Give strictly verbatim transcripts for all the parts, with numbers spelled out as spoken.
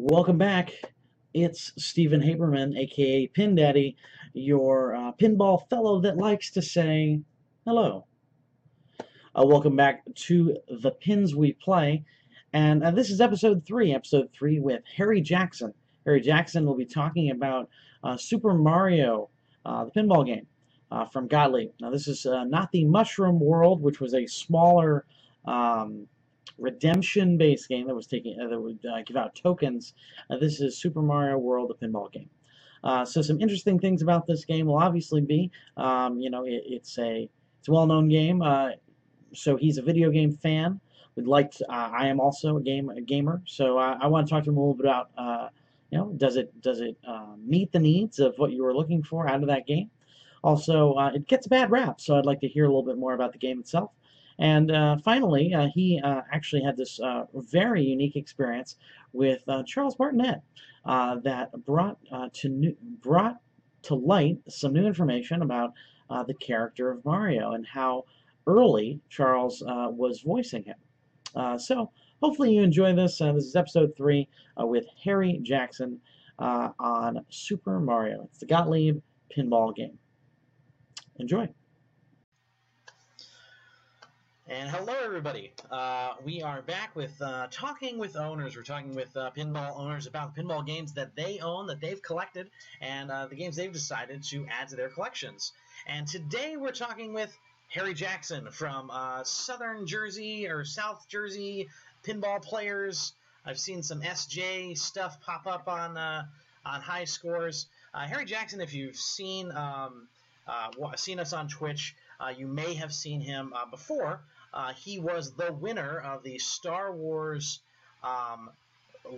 Welcome back. It's Stephen Haberman, aka Pin Daddy, your uh, pinball fellow that likes to say hello. Uh, welcome back to The Pins We Play, and uh, this is episode three. Episode three with Harry Jackson. Harry Jackson will be talking about uh, Super Mario, uh, the pinball game uh, from Gottlieb. Now, this is uh, not the Mushroom World, which was a smaller Um, redemption-based game that was taking uh, that would uh, give out tokens. Uh, this is Super Mario World, a pinball game. Uh, so some interesting things about this game will obviously be, um, you know, it, it's a it's a well-known game. Uh, so he's a video game fan. Would like to, uh, I am also a game a gamer. So I, I want to talk to him a little bit about, uh, you know, does it does it uh, meet the needs of what you were looking for out of that game? Also, uh, it gets a bad rap. So I'd like to hear a little bit more about the game itself. And uh, finally, uh, he uh, actually had this uh, very unique experience with uh, Charles Martinet uh, that brought uh, to new, brought to light some new information about uh, the character of Mario and how early Charles uh, was voicing him. Uh, so hopefully you enjoy this. Uh, this is episode three uh, with Harry Jackson uh, on Super Mario. It's the Gottlieb pinball game. Enjoy. And hello, everybody. Uh, we are back with uh, talking with owners. We're talking with uh, pinball owners about the pinball games that they own, that they've collected, and uh, the games they've decided to add to their collections. And today we're talking with Harry Jackson from uh, Southern Jersey or South Jersey Pinball Players. I've seen some S J stuff pop up on uh, on High Scores. Uh, Harry Jackson, if you've seen um, uh, seen us on Twitch, uh, you may have seen him uh, before. Uh, he was the winner of the Star Wars um,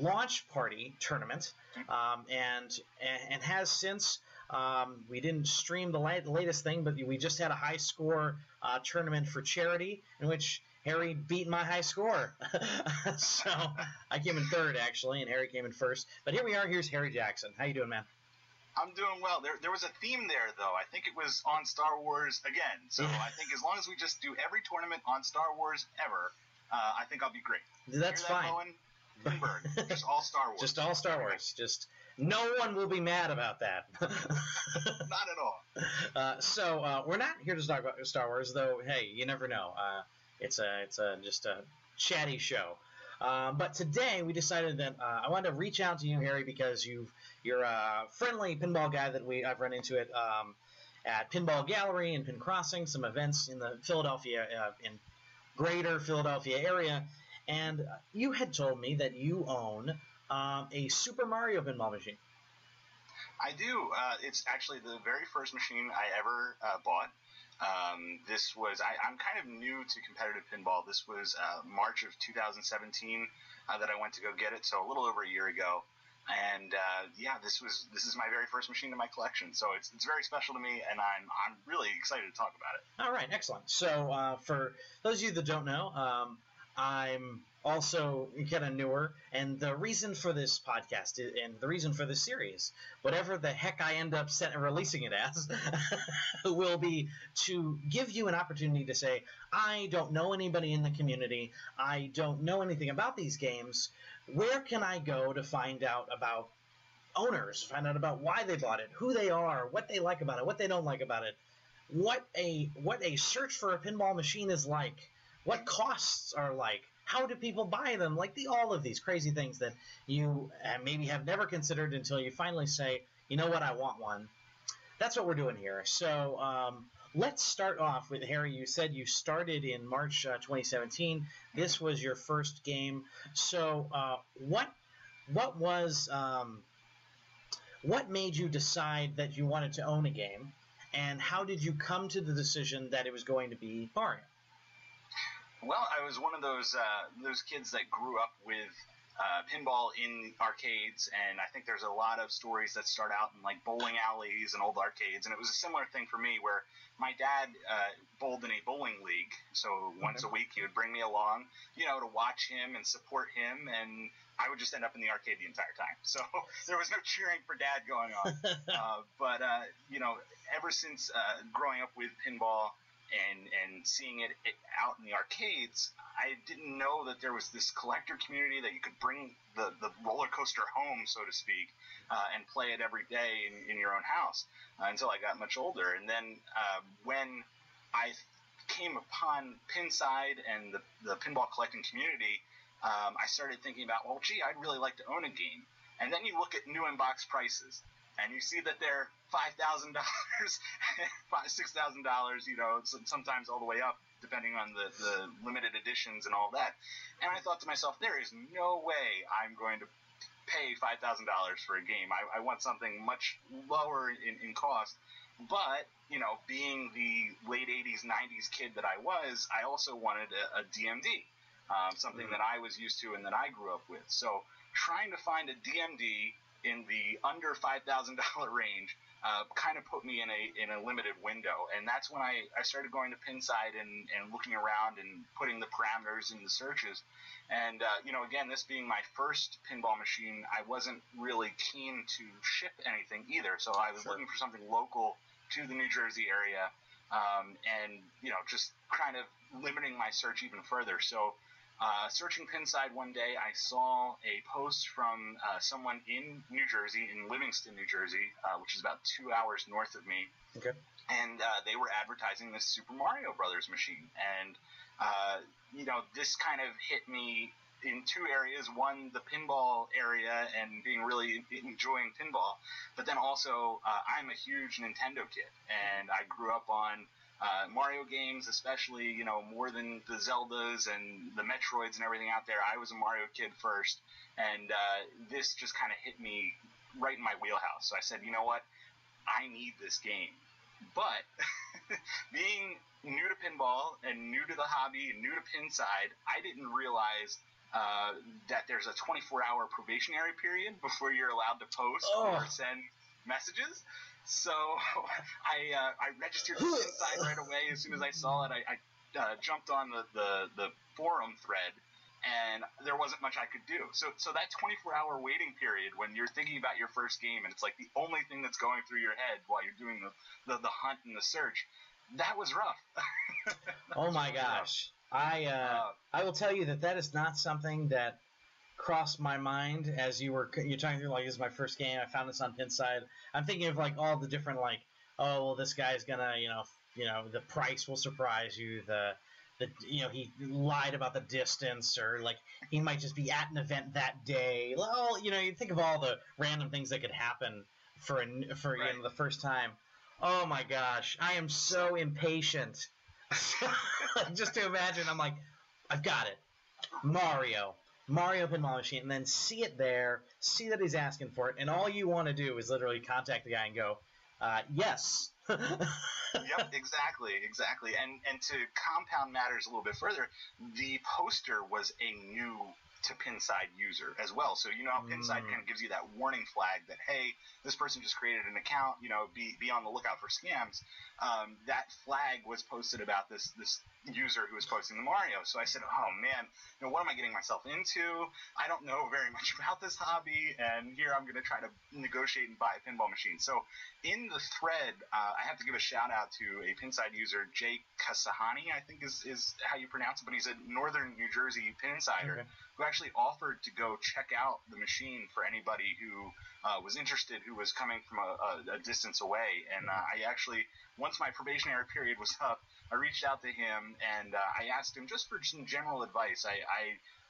launch party tournament, um, and, and and has since um, we didn't stream the late, latest thing, but we just had a high score uh, tournament for charity in which Harry beat my high score. So I came in third actually, and Harry came in first. But here we are. Here's Harry Jackson. How you doing, man? I'm doing well. There there was a theme there, though. I think it was on Star Wars again. So I think as long as we just do every tournament on Star Wars ever, uh, I think I'll be great. That's that, fine. Moen, just all Star Wars. Just all Star Wars. Just no one will be mad about that. Not at all. Uh, so uh, we're not here to talk about Star Wars, though. Hey, you never know. Uh, it's a it's a just a chatty show. Uh, but today we decided that uh, I wanted to reach out to you, Harry, because you've, you're a friendly pinball guy that we I've run into at um, at Pinball Gallery and Pin Crossing, some events in the Philadelphia uh, in greater Philadelphia area, and you had told me that you own um, a Super Mario pinball machine. I do. Uh, it's actually the very first machine I ever uh, bought. Um, this was, I, I'm kind of new to competitive pinball. This was uh, March of two thousand seventeen uh, that I went to go get it, so a little over a year ago. And uh, yeah, this was this is my very first machine in my collection, so it's it's very special to me, and I'm I'm really excited to talk about it. All right, excellent. So uh, for those of you that don't know, um, I'm also kind of newer, and the reason for this podcast is, and the reason for this series, whatever the heck I end up set, releasing it as, will be to give you an opportunity to say, I don't know anybody in the community, I don't know anything about these games. Where can I go to find out about owners, find out about why they bought it, who they are, what they like about it, what they don't like about it, what a what a search for a pinball machine is like, what costs are like, how do people buy them, like the all of these crazy things that you maybe have never considered until you finally say, you know what, I want one. That's what we're doing here. So um, let's start off with, Harry, you said you started in March uh, twenty seventeen. This was your first game. So uh, what what was um, what made you decide that you wanted to own a game, and how did you come to the decision that it was going to be Mario? Well, I was one of those uh, those kids that grew up with uh, pinball in arcades, and I think there's a lot of stories that start out in like bowling alleys and old arcades, and it was a similar thing for me where my dad uh, bowled in a bowling league, so once a week he would bring me along, you know, to watch him and support him, and I would just end up in the arcade the entire time. So there was no cheering for dad going on. uh, but, uh, you know, ever since uh, growing up with pinball, And, and seeing it, it out in the arcades, I didn't know that there was this collector community that you could bring the, the roller coaster home, so to speak, uh, and play it every day in, in your own house uh, until I got much older. And then uh, when I came upon Pinside and the, the pinball collecting community, um, I started thinking about, well, gee, I'd really like to own a game. And then you look at new in-box prices, and you see that they're five thousand dollars, six thousand dollars, you know, sometimes all the way up, depending on the, the limited editions and all that. And I thought to myself, there is no way I'm going to pay five thousand dollars for a game. I, I want something much lower in, in cost. But, you know, being the late eighties, nineties kid that I was, I also wanted a, a D M D, um, something mm-hmm. that I was used to and that I grew up with. So trying to find a D M D in the under five thousand dollars range uh, kind of put me in a in a limited window. And that's when I, I started going to Pinside and, and looking around and putting the parameters in the searches. And, uh, you know, again, this being my first pinball machine, I wasn't really keen to ship anything either. So I was sure. looking for something local to the New Jersey area um, and, you know, just kind of limiting my search even further. So uh, searching Pinside one day, I saw a post from uh, someone in New Jersey, in Livingston, New Jersey, uh, which is about two hours north of me. Okay. And uh, they were advertising this Super Mario Brothers machine. And Uh, you know, this kind of hit me in two areas. One, the pinball area and being really enjoying pinball. But then also, uh, I'm a huge Nintendo kid, and I grew up on uh, Mario games, especially, you know, more than the Zeldas and the Metroids and everything out there. I was a Mario kid first, and uh, this just kind of hit me right in my wheelhouse. So I said, you know what, I need this game. But being new to pinball and new to the hobby and new to Pinside, I didn't realize uh, that there's a twenty-four hour probationary period before you're allowed to post oh. or send messages. So I uh, I registered to Pinside right away. As soon as I saw it, I, I uh, jumped on the, the, the forum thread, and there wasn't much I could do. So so that twenty-four hour waiting period when you're thinking about your first game and it's like the only thing that's going through your head while you're doing the, the, the hunt and the search, that was rough. that oh, was my really gosh. Rough. I uh, uh, I will tell you that that is not something that crossed my mind as you were you're talking through, like, this is my first game. I found this on Pinside. I'm thinking of, like, all the different, like, oh, well, this guy's going to, you know, you know, the price will surprise you, the – The, you know, he lied about the distance, or, like, he might just be at an event that day. Well, you know, you think of all the random things that could happen for a, for right. you know, the first time. Oh, my gosh. I am so impatient. Just to imagine, I'm like, I've got it. Mario. Mario Pinball Machine. And then see it there, see that he's asking for it, and all you want to do is literally contact the guy and go, uh, yes. Yep, exactly, exactly. And and to compound matters a little bit further, the poster was a new to Pinside user as well. So you know how Pinside mm. kind of gives you that warning flag that, hey, this person just created an account, you know, be, be on the lookout for scams. Um, that flag was posted about this this user who was posting the Mario. So I said, oh, man, you know, what am I getting myself into? I don't know very much about this hobby, and here I'm going to try to negotiate and buy a pinball machine. So in the thread, uh, I have to give a shout-out to a Pinside user, Jake Kasahani, I think is, is how you pronounce it, but he's a Northern New Jersey Pinsider okay. who actually offered to go check out the machine for anybody who uh, was interested, who was coming from a, a, a distance away. And uh, I actually, once my probationary period was up, I reached out to him, and uh, I asked him just for some general advice. I, I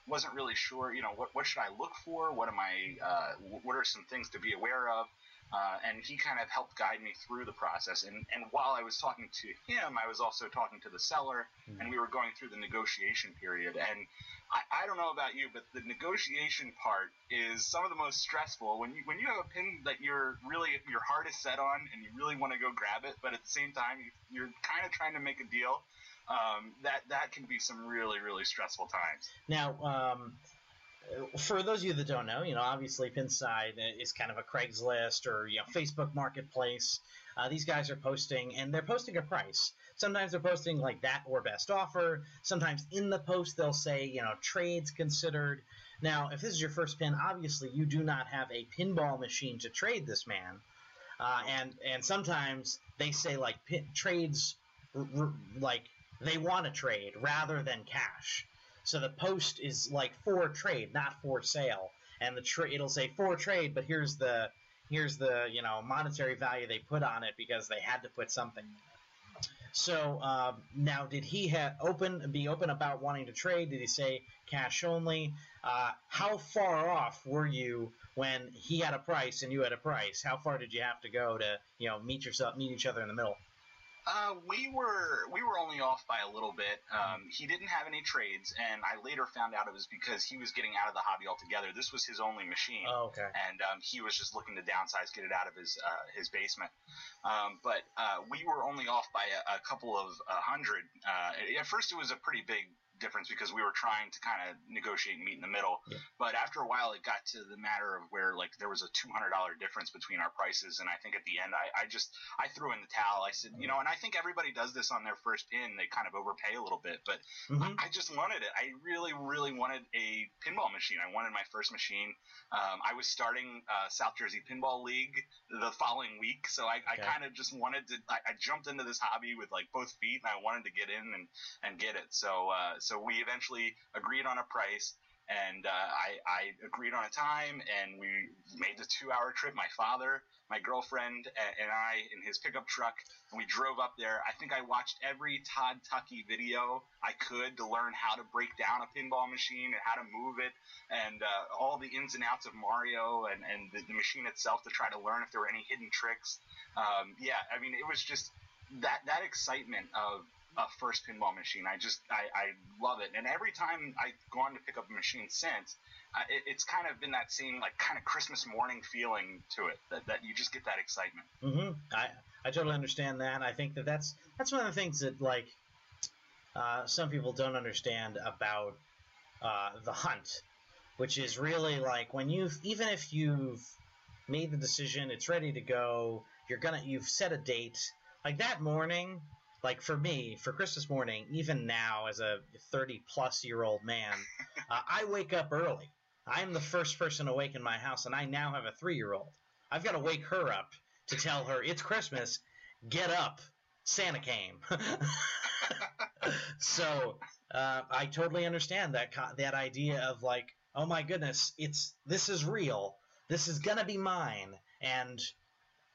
wasn't really sure, you know, what, what should I look for? What am I? Uh, what are some things to be aware of? Uh, and he kind of helped guide me through the process. And, and while I was talking to him, I was also talking to the seller, mm-hmm. and we were going through the negotiation period. And I, I don't know about you, but the negotiation part is some of the most stressful. When you when you have a pin that you're really your heart is set on and you really want to go grab it, but at the same time you, you're kind of trying to make a deal, um, that, that can be some really, really stressful times. Now, um for those of you that don't know, you know, obviously Pinside is kind of a Craigslist or, you know, Facebook marketplace. Uh, these guys are posting, and they're posting a price. Sometimes they're posting like that or best offer. Sometimes in the post they'll say, you know, trades considered. Now, if this is your first pin, obviously you do not have a pinball machine to trade this man. Uh, and, and sometimes they say, like, pin, trades, r- r- like they want to trade rather than cash. So the post is like for trade, not for sale. and the tra- it'll say for trade, but here's the here's the you know monetary value they put on it because they had to put something there. So uh, now, did he ha- open be open about wanting to trade? Did he say cash only? Uh, how far off were you when he had a price and you had a price? How far did you have to go to you know meet yourself meet each other in the middle? Uh, we were we were only off by a little bit. Um, he didn't have any trades, and I later found out it was because he was getting out of the hobby altogether. This was his only machine, oh, okay. and um, he was just looking to downsize, get it out of his uh, his basement. Um, but uh, we were only off by a, a couple of a hundred. Uh, at first, it was a pretty big difference because we were trying to kind of negotiate and meet in the middle. Yeah. But after a while, it got to the matter of where like there was a two hundred dollars difference between our prices. And I think at the end, I, I just, I threw in the towel. I said, you know, and I think everybody does this on their first pin. They kind of overpay a little bit, but mm-hmm. I, I just wanted it. I really, really wanted a pinball machine. I wanted my first machine. Um, I was starting uh, South Jersey Pinball League the following week. So I, okay. I kind of just wanted to, I, I jumped into this hobby with like both feet, and I wanted to get in and, and get it. So, uh, so So we eventually agreed on a price, and uh, I, I agreed on a time, and we made the two-hour trip. My father, my girlfriend, and, and I in his pickup truck, and we drove up there. I think I watched every Todd Tucky video I could to learn how to break down a pinball machine and how to move it, and uh, all the ins and outs of Mario and, and the, the machine itself to try to learn if there were any hidden tricks. Um, yeah, I mean, it was just that that excitement of – a first pinball machine. I just I, I love it, and every time I've gone to pick up a machine since, uh, it, it's kind of been that same like kind of Christmas morning feeling to it, that, that you just get that excitement. Mm-hmm. I I totally understand that. I think that that's that's one of the things that like uh, some people don't understand about uh, the hunt, which is really like when you've even if you've made the decision, it's ready to go. You're gonna you've set a date like that morning. Like for me, for Christmas morning, even now as a thirty-plus-year-old man, uh, I wake up early. I'm the first person awake in my house, and I now have a three-year-old. I've got to wake her up to tell her, it's Christmas, get up, Santa came. So uh, I totally understand that co- that idea of like, oh my goodness, it's this is real. This is going to be mine, and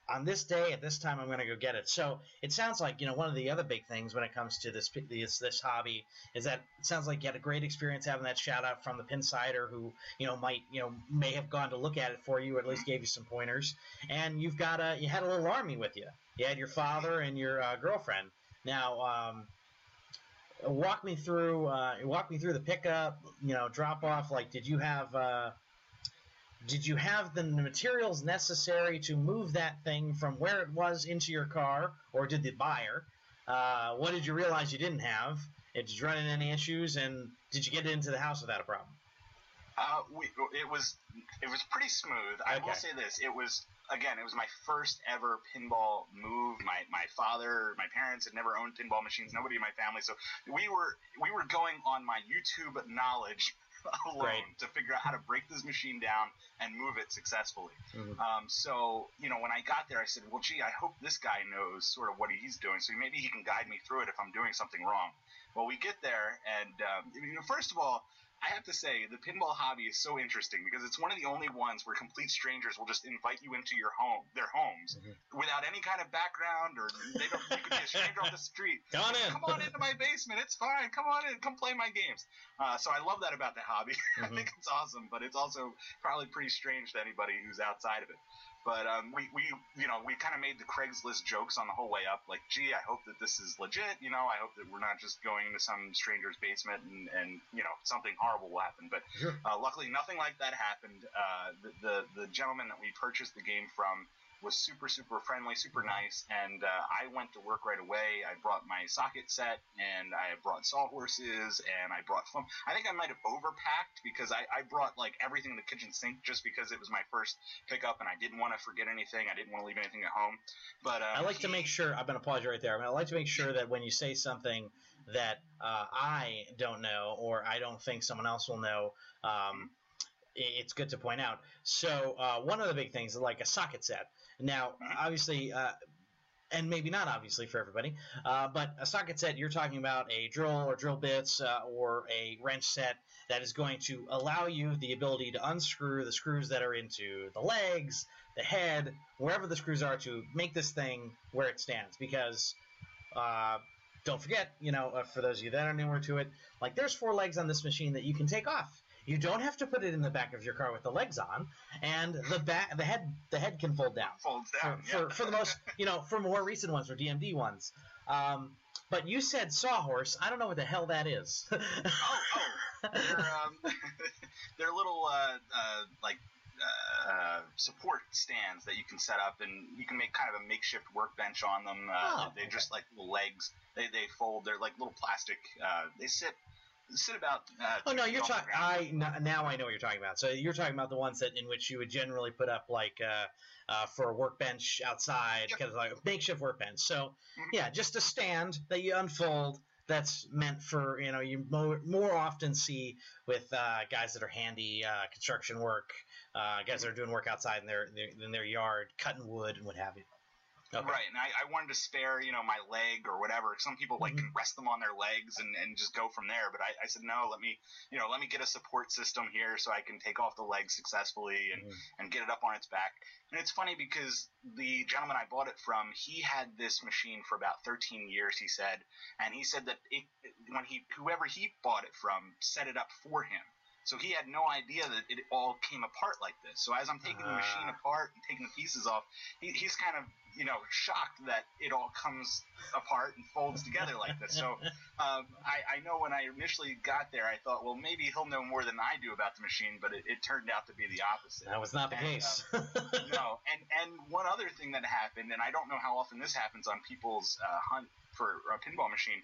on this day, at this time, I'm going to go get it. So it sounds like, you know, one of the other big things when it comes to this this, this hobby is that it sounds like you had a great experience having that shout-out from the Pinsider who, you know, might, you know, may have gone to look at it for you or at least gave you some pointers. And you've got a – you had a little army with you. You had your father and your uh, girlfriend. Now, um, walk me through uh, – walk me through the pickup, you know, drop-off. Like, did you have uh, – Did you have the materials necessary to move that thing from where it was into your car, or did the buyer? Uh, what did you realize you didn't have? Did you run into any issues, and did you get it into the house without a problem? Uh, we, it was it was pretty smooth. Okay. I will say this: it was again, it was my first ever pinball move. My my father, my parents had never owned pinball machines. Nobody in my family, so we were we were going on my YouTube knowledge alone right. to figure out how to break this machine down and move it successfully. Mm-hmm. Um, so, you know, when I got there, I said, well, gee, I hope this guy knows sort of what he's doing, so maybe he can guide me through it if I'm doing something wrong. Well, we get there, and, um, you know, first of all, I have to say the pinball hobby is so interesting because it's one of the only ones where complete strangers will just invite you into your home, their homes, mm-hmm. without any kind of background, or they don't. You could be a stranger on the street. Come on in. Come on into my basement. It's fine. Come on in. Come play my games. Uh, so I love that about the hobby. Mm-hmm. I think it's awesome, but it's also probably pretty strange to anybody who's outside of it. But um, we, we, you know, we kind of made the Craigslist jokes on the whole way up, like, gee, I hope that this is legit, you know, I hope that we're not just going into some stranger's basement and, and you know, something horrible will happen. But sure. uh, luckily nothing like that happened. Uh, the, the, the gentleman that we purchased the game from was super, super friendly, super nice, and uh, I went to work right away. I brought my socket set, and I brought sawhorses, and I brought foam. I think I might have overpacked because I, I brought, like, everything in the kitchen sink just because it was my first pickup, and I didn't want to forget anything. I didn't want to leave anything at home. But um, I like he... to make sure – I'm going to pause you right there. I mean, I like to make sure that when you say something that uh, I don't know or I don't think someone else will know, um, mm-hmm. it's good to point out. So uh, one of the big things is, like, a socket set. Now, obviously, uh, and maybe not, obviously, for everybody. Uh, but a socket set, you're talking about a drill or drill bits uh, or a wrench set that is going to allow you the ability to unscrew the screws that are into the legs, the head, wherever the screws are to make this thing where it stands. Because uh, don't forget, you know, uh, for those of you that are newer to it, like there's four legs on this machine that you can take off. You don't have to put it in the back of your car with the legs on, and the back, the head, the head can fold down. Folds down. For, yeah. for, for the most, you know, for more recent ones, for D M D ones. Um, but you said sawhorse. I don't know what the hell that is. oh, oh, they're um, they're little uh, uh, like uh, support stands that you can set up, and you can make kind of a makeshift workbench on them. Uh, oh, they're okay. Just like little legs. They they fold. They're like little plastic. Uh, they sit. Sit about. Uh, oh no, you're talking. I now I know what you're talking about. So you're talking about the ones that in which you would generally put up like uh, uh, for a workbench outside, yep. Kind of like a makeshift workbench. So mm-hmm. yeah, just a stand that you unfold that's meant for, you know, you mo- more often see with uh, guys that are handy uh, construction work, uh, guys that are doing work outside in their, their in their yard, cutting wood and what have you. Okay. Right, and I, I wanted to spare, you know, my leg or whatever. Some people, like, mm-hmm. can rest them on their legs and, and just go from there. But I, I said, no, let me, you know, let me get a support system here so I can take off the leg successfully and, mm-hmm. and get it up on its back. And it's funny because the gentleman I bought it from, he had this machine for about thirteen years, he said. And he said that it, when he whoever he bought it from set it up for him. So he had no idea that it all came apart like this. So as I'm taking uh. the machine apart and taking the pieces off, he, he's kind of, you know, shocked that it all comes apart and folds together like this. So um, I, I know when I initially got there, I thought, well, maybe he'll know more than I do about the machine, but it, it turned out to be the opposite. That was not the and, case. uh, no. And, and one other thing that happened, and I don't know how often this happens on people's uh, hunt for a pinball machine,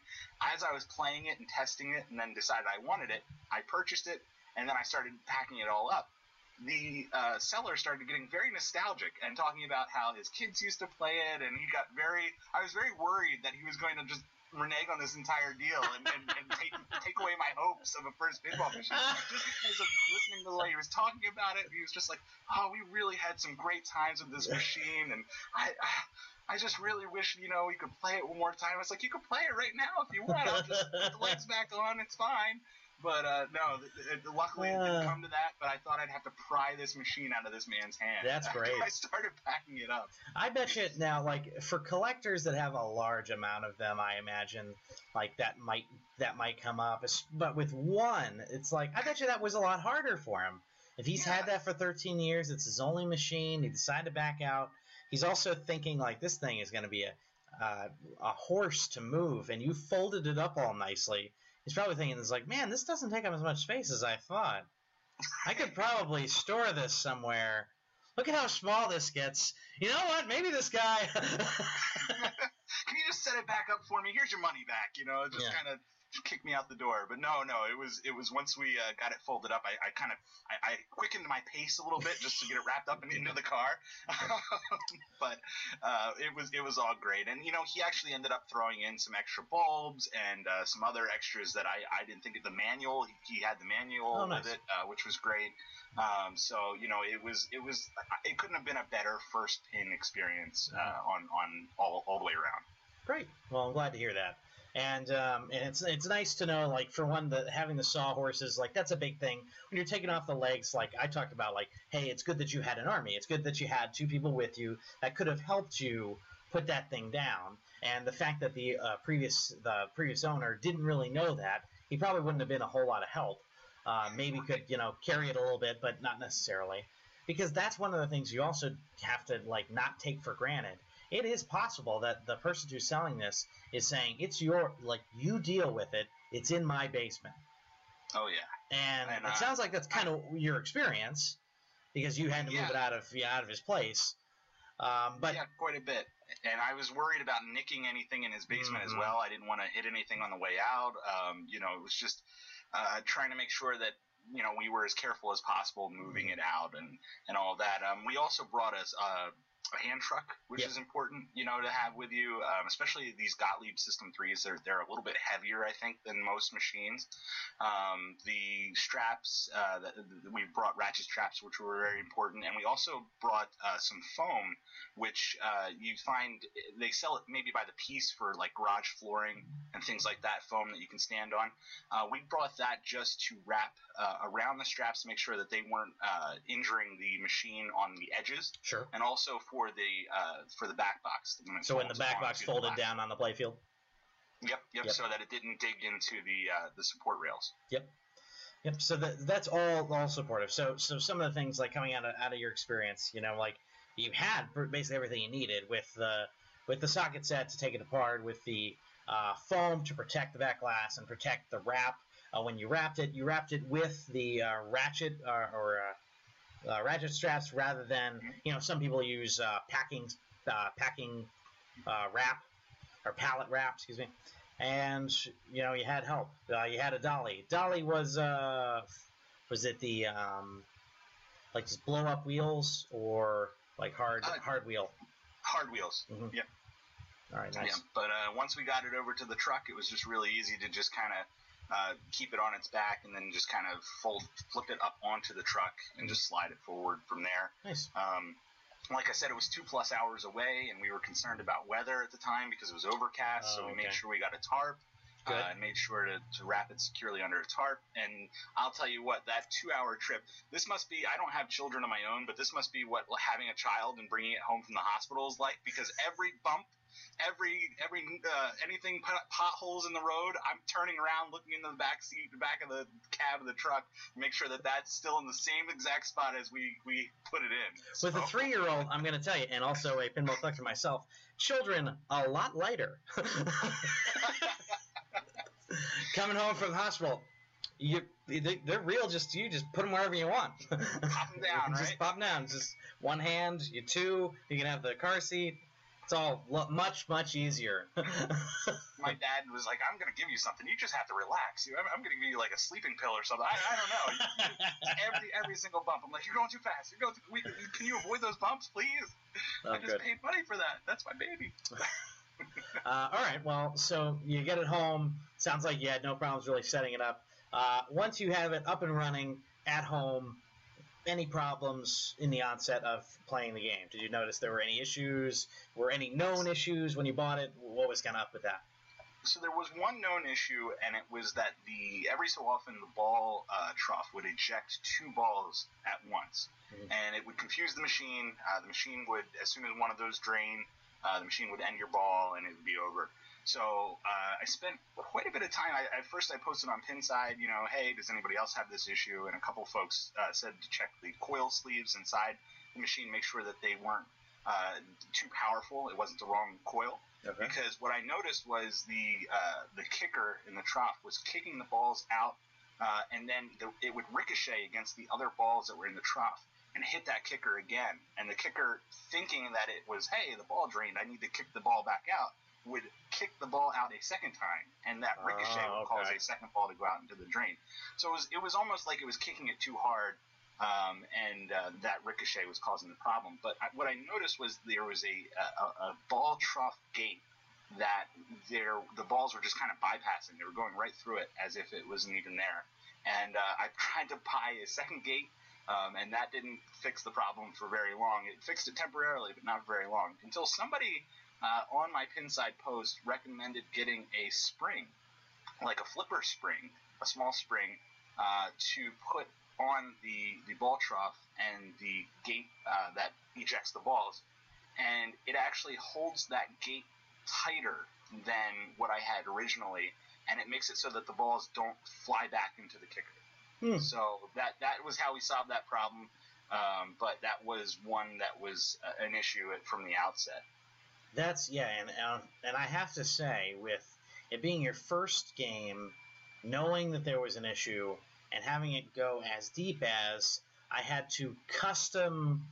as I was playing it and testing it and then decided I wanted it, I purchased it, and then I started packing it all up. The uh, seller started getting very nostalgic and talking about how his kids used to play it, and he got very – I was very worried that he was going to just renege on this entire deal and, and, and take, take away my hopes of a first pinball machine. Just because of listening to the way he was talking about it, he was just like, oh, we really had some great times with this machine, and I, I – I just really wish, you know, you could play it one more time. It's like, you could play it right now if you want. I'll just put the legs back on. It's fine. But, uh, no, th- th- luckily uh, it didn't come to that, but I thought I'd have to pry this machine out of this man's hand. That's great. I started packing it up. I bet you now, like, for collectors that have a large amount of them, I imagine, like, that might that might come up. But with one, it's like, I bet you that was a lot harder for him. If he's yeah. had that for thirteen years, it's his only machine, he decided to back out. He's also thinking, like, this thing is going to be a uh, a horse to move, and you folded it up all nicely. He's probably thinking, it's like, man, this doesn't take up as much space as I thought. I could probably store this somewhere. Look at how small this gets. You know what? Maybe this guy... Can you just set it back up for me? Here's your money back, you know? Just yeah. kind of... kicked me out the door. But no, no, it was it was once we uh, got it folded up, I, I kind of I, I quickened my pace a little bit just to get it wrapped up and into the car. But uh, it was it was all great. And, you know, he actually ended up throwing in some extra bulbs and uh, some other extras that I, I didn't think of. The manual, he, he had the manual oh, nice. with it, uh, which was great. Um, so, you know, it was it was it couldn't have been a better first pin experience uh, on, on all, all the way around. Great. Well, I'm glad to hear that. And um, and it's it's nice to know, like, for one, that having the sawhorses, like, that's a big thing. When you're taking off the legs, like I talked about, like, hey, it's good that you had an army. It's good that you had two people with you that could have helped you put that thing down. And the fact that the uh, previous the previous owner didn't really know that, he probably wouldn't have been a whole lot of help. Uh, maybe could, you know, carry it a little bit, but not necessarily. Because that's one of the things you also have to, like, not take for granted. It is possible that the person who's selling this is saying, it's your, like, you deal with it. It's in my basement. Oh, yeah. And, and it uh, sounds like that's kind of your experience because you had to yeah. move it out of yeah, out of his place. Um, but yeah, quite a bit. And I was worried about nicking anything in his basement mm-hmm. as well. I didn't want to hit anything on the way out. Um, you know, it was just uh, trying to make sure that, you know, we were as careful as possible moving it out and, and all that. Um, we also brought us uh, – a hand truck, which yeah. is important, you know, to have with you, um, especially these Gottlieb System threes. They're, they're a little bit heavier, I think, than most machines. Um, the straps, uh, that, that we brought ratchet straps, which were very important. And we also brought uh, some foam, which uh, you find they sell it maybe by the piece for like garage flooring and things like that, foam that you can stand on. Uh, we brought that just to wrap uh, around the straps to make sure that they weren't uh, injuring the machine on the edges. Sure. And also for the uh, for the back box. When so when the back box folded back. down on the playfield. Yep, yep, yep. So that it didn't dig into the uh, the support rails. Yep. Yep. So that that's all all supportive. So so some of the things like coming out of out of your experience, you know, like you had basically everything you needed with the with the socket set to take it apart, with the uh, foam to protect the back glass and protect the wrap. Uh, when you wrapped it, you wrapped it with the uh, ratchet uh, or uh, uh, ratchet straps rather than, you know, some people use uh, packing uh, packing uh, wrap or pallet wrap, excuse me. And you know, you had help. Uh, you had a dolly. Dolly was uh, was it the um, like just blow up wheels or like hard uh, hard wheel? Hard wheels. Mm-hmm. Yep. All right. Nice. Yeah, but uh, once we got it over to the truck, it was just really easy to just kind of. Uh, keep it on its back and then just kind of fold, flip it up onto the truck and just slide it forward from there. Nice. Um, like I said, it was two plus hours away, and we were concerned about weather at the time because it was overcast, oh, so we okay. made sure we got a tarp uh, and made sure to, to wrap it securely under a tarp. And I'll tell you what, that two-hour trip, this must be – I don't have children of my own, but this must be what having a child and bringing it home from the hospital is like, because every bump, Every every uh, anything pot, potholes in the road, I'm turning around, looking into the back seat, the back of the cab of the truck, to make sure that that's still in the same exact spot as we, we put it in. So. With a three-year-old, I'm going to tell you, and also a pinball collector myself, children a lot lighter. Coming home from the hospital, you they, they're real. Just you just put them wherever you want. Pop them down, right? Just pop them down. Just one hand, you two. You can have the car seat. It's all much, much easier. My dad was like, I'm going to give you something. You just have to relax. I'm going to give you like a sleeping pill or something. I, I don't know. every every single bump, I'm like, you're going too fast. You're going too, we, can you avoid those bumps, please? Oh, I just good. paid money for that. That's my baby. uh, all right. Well, so you get it home. Sounds like you had no problems really setting it up. Uh, once you have it up and running at home, any problems in the onset of playing the game? Did you notice there were any issues? Were any known issues when you bought it? What was kind of up with that? So there was one known issue, and it was that the every so often the ball uh, trough would eject two balls at once, mm-hmm. and it would confuse the machine. Uh, the machine would, as soon as one of those drained, uh, the machine would end your ball, and it would be over. So uh, I spent quite a bit of time. I, at first I posted on Pinside, you know, hey, does anybody else have this issue? And a couple folks uh, said to check the coil sleeves inside the machine, make sure that they weren't uh, too powerful. It wasn't the wrong coil. Okay. Because what I noticed was the uh, the kicker in the trough was kicking the balls out, uh, and then the, it would ricochet against the other balls that were in the trough and hit that kicker again. And the kicker, thinking that it was, hey, the ball drained, I need to kick the ball back out, would kick the ball out a second time, and that ricochet oh, okay. would cause a second ball to go out into the drain. So it was, it was almost like it was kicking it too hard, um, and uh, that ricochet was causing the problem. But I, what I noticed was there was a, a, a ball trough gate that there the balls were just kind of bypassing. They were going right through it as if it wasn't even there. And uh, I tried to buy a second gate, um, and that didn't fix the problem for very long. It fixed it temporarily, but not very long, until somebody... Uh, on my Pinside post, recommended getting a spring, like a flipper spring, a small spring, uh, to put on the, the ball trough and the gate uh, that ejects the balls. And it actually holds that gate tighter than what I had originally, and it makes it so that the balls don't fly back into the kicker. Hmm. So that, that was how we solved that problem, um, but that was one that was uh, an issue from the outset. That's yeah, and uh, and I have to say, with it being your first game, knowing that there was an issue and having it go as deep as I had to custom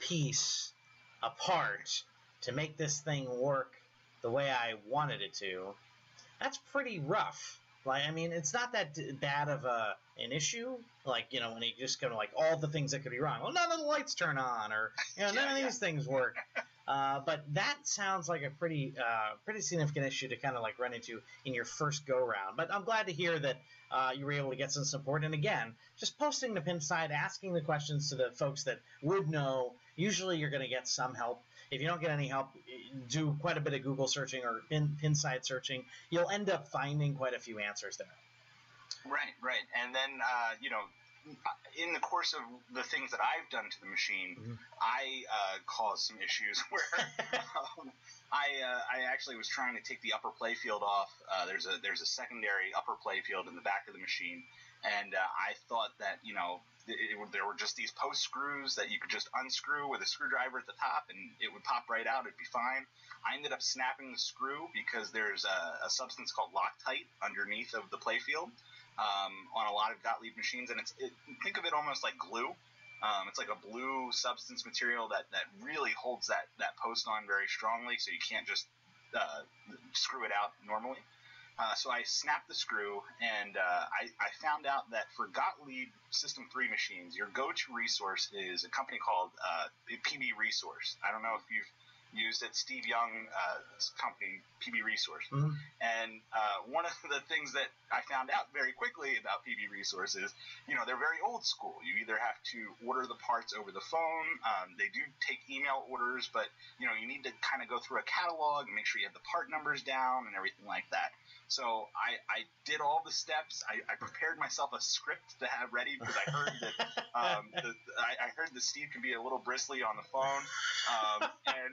piece apart to make this thing work the way I wanted it to, that's pretty rough. Like, I mean, it's not that d- bad of a an issue. Like, you know, when you just go to, like, all the things that could be wrong. Well, none of the lights turn on, or, you know, yeah, none of yeah. these things work. Uh, but that sounds like a pretty uh, pretty significant issue to kind of, like, run into in your first go-round. But I'm glad to hear that uh, you were able to get some support. And, again, just posting the Pinside, asking the questions to the folks that would know, usually you're going to get some help. If you don't get any help, do quite a bit of Google searching or pin, Pinside searching. You'll end up finding quite a few answers there. Right, right. And then, uh, you know, in the course of the things that I've done to the machine, mm-hmm. I uh, caused some issues where um, I uh, I actually was trying to take the upper playfield off. Uh, there's a there's a secondary upper playfield in the back of the machine, and uh, I thought that, you know, It, it, there were just these post screws that you could just unscrew with a screwdriver at the top and it would pop right out. It'd be fine. I ended up snapping the screw because there's a, a substance called Loctite underneath of the playfield um, on a lot of Gottlieb machines. And it's it, think of it almost like glue. Um, it's like a blue substance material that, that really holds that, that post on very strongly, so you can't just uh, screw it out normally. Uh, so I snapped the screw, and uh, I, I found out that for Gottlieb System three machines, your go-to resource is a company called uh, P B Resource. I don't know if you've used it, Steve Young's uh, company, P B Resource. Mm-hmm. And uh, one of the things that I found out very quickly about P B Resource is, you know, they're very old school. You either have to order the parts over the phone. Um, they do take email orders, but, you know, you need to kind of go through a catalog and make sure you have the part numbers down and everything like that. So I, I did all the steps. I, I prepared myself a script to have ready because I heard that um, the, I, I heard that Steve can be a little bristly on the phone. Um, and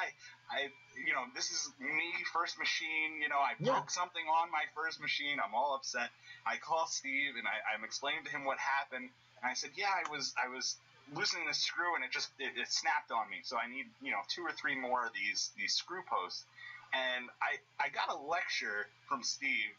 I, I, you know, this is me first machine. You know, I broke yeah. something on my first machine. I'm all upset. I call Steve and I, I'm explaining to him what happened. And I said, yeah, I was I was loosening the screw and it just it, it snapped on me. So I need, you know, two or three more of these these screw posts. And I, I got a lecture from Steve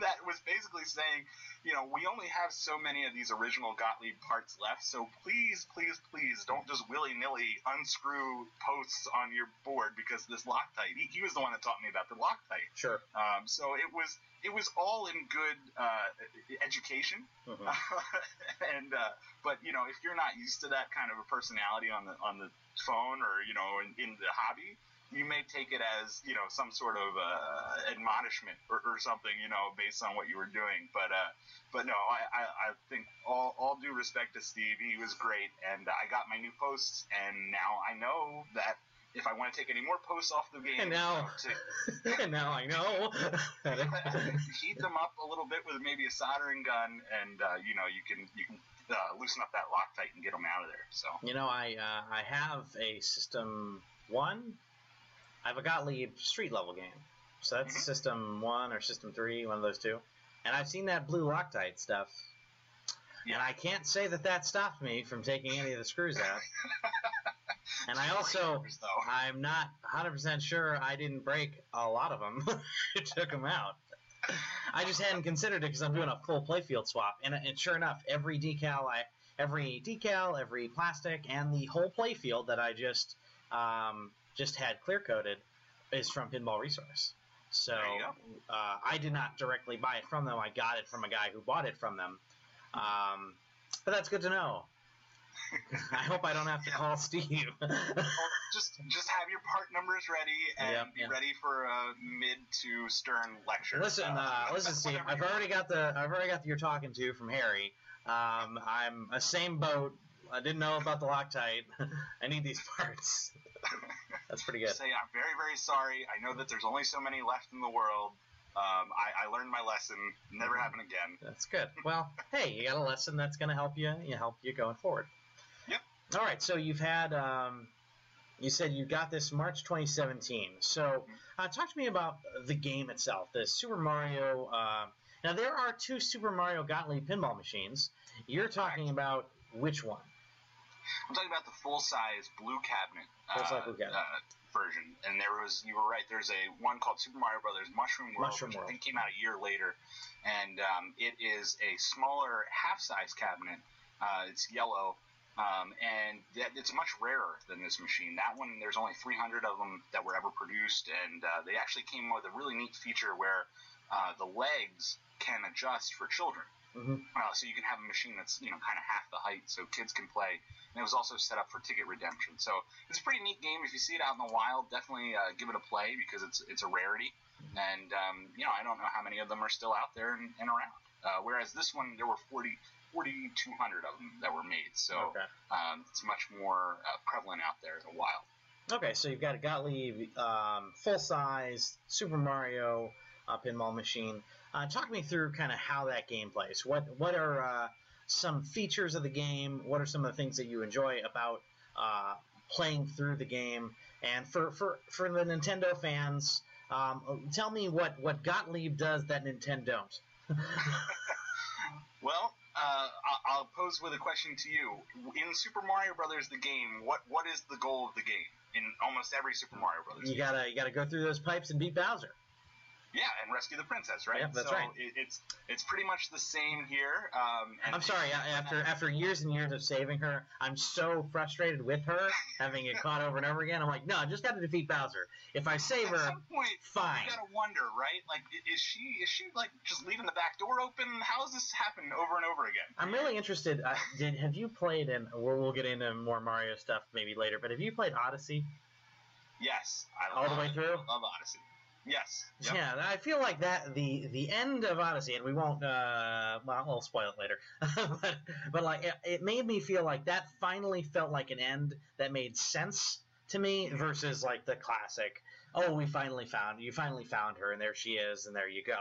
that was basically saying, you know, we only have so many of these original Gottlieb parts left, so please, please, please don't just willy-nilly unscrew posts on your board because this Loctite. He, he was the one that taught me about the Loctite. Sure. Um, so it was it was all in good uh, education. Mm-hmm. and uh, but, you know, if you're not used to that kind of a personality on the on the phone or, you know, in, in the hobby, you may take it as, you know, some sort of uh, admonishment or, or something, you know, based on what you were doing. But uh, but no, I, I, I think all, all due respect to Steve. He was great, and I got my new posts, and now I know that if I want to take any more posts off the game, and now, you know, to, and now I know. Heat them up a little bit with maybe a soldering gun, and uh, you know, you can you can. Uh, loosen up that Loctite and get them out of there. So you know, I uh, I have a System one. I have a Gottlieb street level game, so that's mm-hmm. System one or System three, one of those two. And I've seen that blue Loctite stuff, yeah. and I can't say that that stopped me from taking any of the screws out. And I also, I'm not one hundred percent sure I didn't break a lot of them. It took them out. I just hadn't considered it because I'm doing a full playfield swap, and, and sure enough, every decal, I, every decal, every plastic, and the whole playfield that I just um, just had clear coated is from Pinball Resource. So uh, I did not directly buy it from them; I got it from a guy who bought it from them. Um, but that's good to know. I hope I don't have to yeah. call Steve. just just have your part numbers ready and yep, be yep. ready for a mid to Stern lecture. Listen, uh, uh, listen, Steve. I've already got the I've already got the you're talking to from Harry. Um, I'm a same boat. I didn't know about the Loctite. I need these parts. That's pretty good. Say I'm very very sorry. I know that there's only so many left in the world. Um, I, I learned my lesson. Never happen again. That's good. Well, hey, you got a lesson that's going to help you. You help you going forward. All right, so you've had, um, you said you got this March twenty seventeen. So uh, talk to me about the game itself, the Super Mario. Uh, now, there are two Super Mario Gottlieb pinball machines. You're talking about which one? I'm talking about the full-size blue cabinet, full-size uh, blue cabinet. Uh, version. And there was, you were right, there's a one called Super Mario Brothers Mushroom World, Mushroom which World. I think came out a year later. And um, it is a smaller half-size cabinet. Uh, it's yellow. Um, and that, it's much rarer than this machine. That one, there's only three hundred of them that were ever produced, and uh, they actually came with a really neat feature where uh, the legs can adjust for children. Mm-hmm. Uh, so you can have a machine that's, you know, kind of half the height, so kids can play. And it was also set up for ticket redemption. So it's a pretty neat game. If you see it out in the wild, definitely uh, give it a play because it's it's a rarity. And, um, you know, I don't know how many of them are still out there and, and around. Uh, whereas this one, there were forty, forty-two hundred of them that were made. So okay. um, it's much more uh, prevalent out there in the wild. Okay, so you've got a Gottlieb um, full-size Super Mario uh, pinball machine. Uh, talk me through kind of how that game plays. What what are uh, some features of the game? What are some of the things that you enjoy about uh, playing through the game? And for, for, for the Nintendo fans, um, tell me what, what Gottlieb does that Nintendo don't. Well, uh, I'll pose with a question to you. In Super Mario Brothers, the game, what what is the goal of the game? In almost every Super Mario Brothers you game. Gotta you gotta go through those pipes and beat Bowser. Yeah, and rescue the princess, right? Yep, that's so right. It, it's it's pretty much the same here. Um, and I'm sorry. After after years and years of saving her, I'm so frustrated with her having it caught over and over again. I'm like, no, I just got to defeat Bowser. If I save her, at some point, fine. You gotta wonder, right? Like, is she is she like just leaving the back door open? How has this happened over and over again? I'm really interested. Uh, did have you played? And we'll, we'll get into more Mario stuff maybe later. But have you played Odyssey? Yes, I all love, the way through. I love Odyssey. Yes. Yep. Yeah, I feel like that the the end of Odyssey, and we won't, uh, well, we'll spoil it later, but, but like it, it made me feel like that finally felt like an end that made sense to me versus like the classic, oh, we finally found, you finally found her, and there she is, and there you go.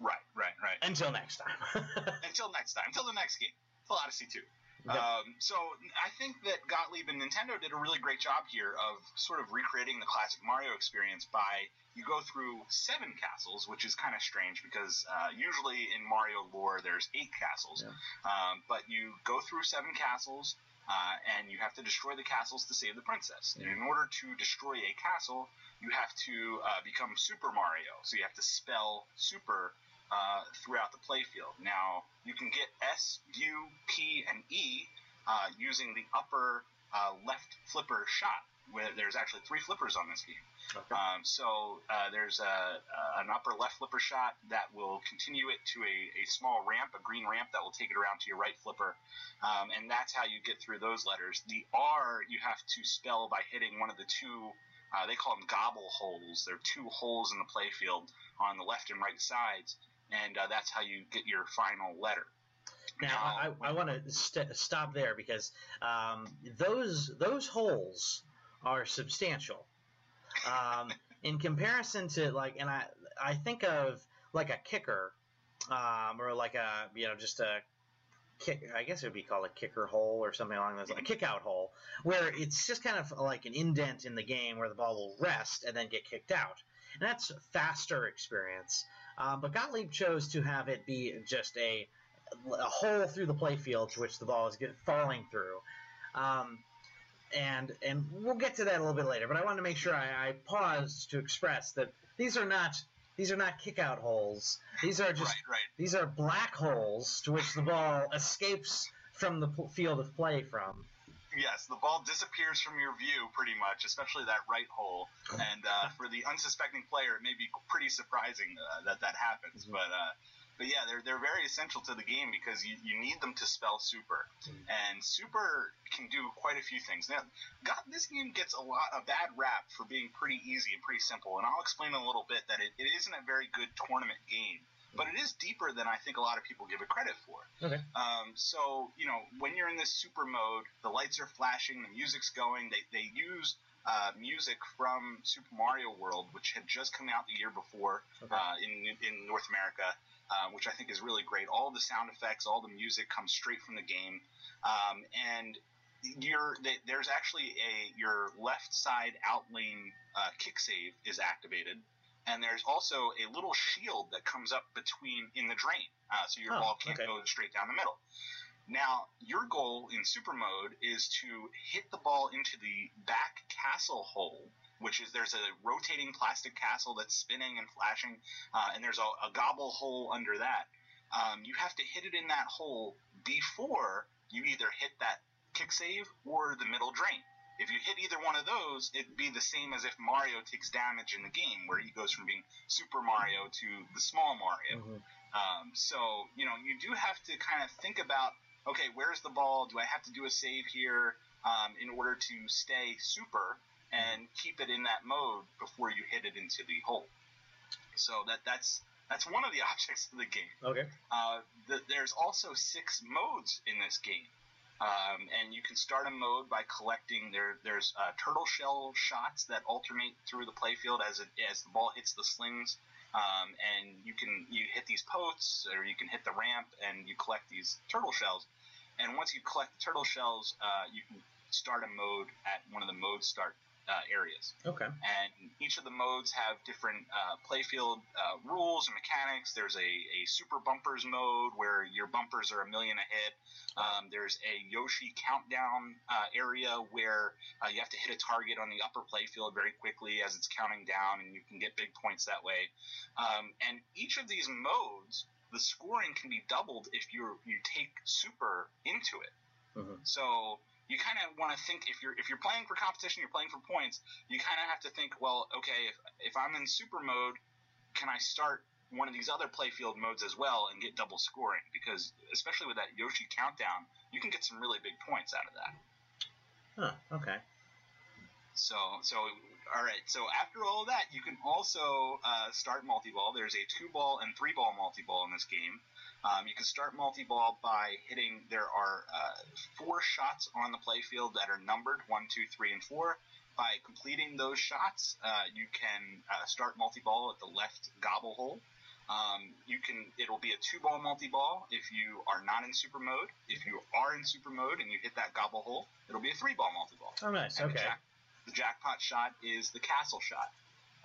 Right, right, right. Until next time. Until next time. Until the next game. Until Odyssey two. Yep. Um, so I think that Gottlieb and Nintendo did a really great job here of sort of recreating the classic Mario experience by you go through seven castles, which is kind of strange because uh, usually in Mario lore there's eight castles. Yeah. Um, but you go through seven castles uh, and you have to destroy the castles to save the princess. Yeah. And in order to destroy a castle, you have to uh, become Super Mario. So you have to spell Super Uh, throughout the playfield. Now, you can get S, U, P, and E uh, using the upper uh, left flipper shot, where there's actually three flippers on this game. Okay. Um, so uh, there's a, uh, an upper left flipper shot that will continue it to a, a small ramp, a green ramp that will take it around to your right flipper, um, and that's how you get through those letters. The R you have to spell by hitting one of the two, uh, they call them gobble holes. They're two holes in the playfield on the left and right sides. And uh, that's how you get your final letter. Now, uh, I, I want to st- stop there because um, those those holes are substantial um, in comparison to like, and I I think of like a kicker um, or like a you know just a kick. I guess it would be called a kicker hole or something along those lines, a kick out hole, where it's just kind of like an indent in the game where the ball will rest and then get kicked out, and that's a faster experience. Uh, but Gottlieb chose to have it be just a, a hole through the playfield to which the ball is get, falling through. Um, and and we'll get to that a little bit later, but I wanted to make sure I, I paused to express that these are not these are not kick-out holes. These are just right, right. These are black holes to which the ball escapes from the p- field of play from. Yes, the ball disappears from your view pretty much, especially that right hole. And uh, for the unsuspecting player, it may be pretty surprising uh, that that happens. Mm-hmm. But uh, but yeah, they're they're very essential to the game because you, you need them to spell Super. Mm-hmm. And Super can do quite a few things. Now, God, this game gets a lot a bad rap for being pretty easy and pretty simple. And I'll explain in a little bit that it, it isn't a very good tournament game. But it is deeper than I think a lot of people give it credit for. Okay. Um, so, you know, when you're in this super mode, the lights are flashing, the music's going. They they use uh, music from Super Mario World, which had just come out the year before okay. uh, in in North America, uh, which I think is really great. All the sound effects, all the music comes straight from the game. Um, and you're, they, there's actually a your left side out lane uh, kick save is activated. And there's also a little shield that comes up between in the drain, uh, so your oh, ball can't okay. go straight down the middle. Now, your goal in super mode is to hit the ball into the back castle hole, which is there's a rotating plastic castle that's spinning and flashing, uh, and there's a, a gobble hole under that. Um, you have to hit it in that hole before you either hit that kick save or the middle drain. If you hit either one of those, it'd be the same as if Mario takes damage in the game, where he goes from being Super Mario to the small Mario. Mm-hmm. Um, so, you know, you do have to kind of think about, okay, where's the ball? Do I have to do a save here um, in order to stay super and keep it in that mode before you hit it into the hole? So that that's that's one of the objects of the game. Okay. Uh, the, there's also six modes in this game. Um, and you can start a mode by collecting there. There's uh, turtle shell shots that alternate through the playfield as it, as the ball hits the slings, um, and you can you hit these posts or you can hit the ramp and you collect these turtle shells. And once you collect the turtle shells, uh, you can start a mode at one of the mode start uh, areas. Okay. And each of the modes have different uh, playfield uh, rules and mechanics. There's a, a super bumpers mode where your bumpers are a million a hit. Um, there's a Yoshi countdown uh, area where uh, you have to hit a target on the upper playfield very quickly as it's counting down, and you can get big points that way. Um, and each of these modes, the scoring can be doubled if you you take super into it. Mm-hmm. So you kind of want to think, if you're if you're playing for competition, you're playing for points. You kind of have to think, well, okay, if if I'm in super mode, can I start one of these other playfield modes as well and get double scoring? Because especially with that Yoshi countdown, you can get some really big points out of that. Huh, okay. So, so all right, so after all of that, you can also uh, start multi-ball. There's a two-ball and three-ball multi-ball in this game. Um, you can start multi-ball by hitting, there are uh, four shots on the playfield that are numbered, one, two, three, and four. By completing those shots, uh, you can uh, start multi-ball at the left gobble hole. Um, you can. It'll be a two-ball multi-ball if you are not in super mode. If you are in super mode and you hit that gobble hole, it'll be a three-ball multi-ball. Oh, nice. And okay. The, jack, the jackpot shot is the castle shot.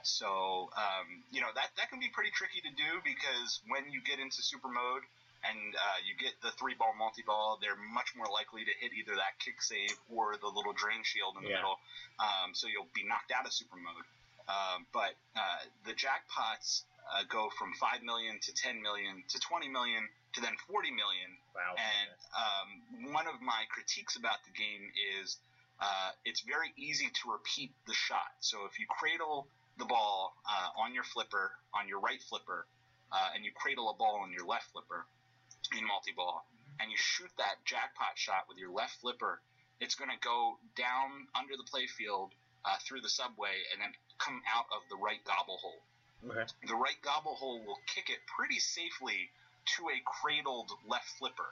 So, um, you know, that, that can be pretty tricky to do because when you get into super mode and uh, you get the three-ball multi-ball, they're much more likely to hit either that kick save or the little drain shield in the yeah. middle. Um, so you'll be knocked out of super mode. Um, but uh, the jackpots... Uh, go from five million to ten million to twenty million to then forty million. Wow. And um, one of my critiques about the game is uh, it's very easy to repeat the shot. So if you cradle the ball uh, on your flipper, on your right flipper, uh, and you cradle a ball on your left flipper in multi-ball, and you shoot that jackpot shot with your left flipper, it's going to go down under the playfield uh, through the subway and then come out of the right gobble hole. Okay. The right gobble hole will kick it pretty safely to a cradled left flipper.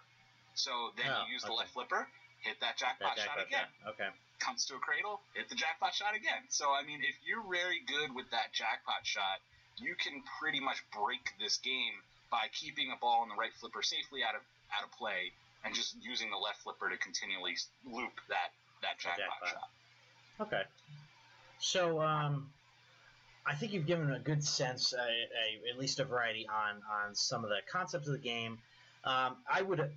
So then oh, you use okay. the left flipper, hit that jackpot, that jackpot shot again. Shot. Okay. Comes to a cradle, hit the jackpot shot again. So, I mean, if you're very good with that jackpot shot, you can pretty much break this game by keeping a ball on the right flipper safely out of out of play and just using the left flipper to continually loop that, that jackpot, jackpot shot. Okay. So, um... I think you've given a good sense, uh, a, at least a variety on, on some of the concepts of the game. Um, I would,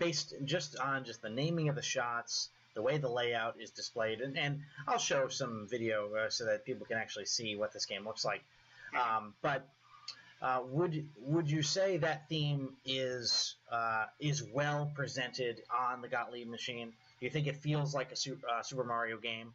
based just on just the naming of the shots, the way the layout is displayed, and, and I'll show some video uh, so that people can actually see what this game looks like. Um, but uh, would would you say that theme is uh, is well presented on the Gottlieb machine? Do you think it feels like a Super, uh, Super Mario game?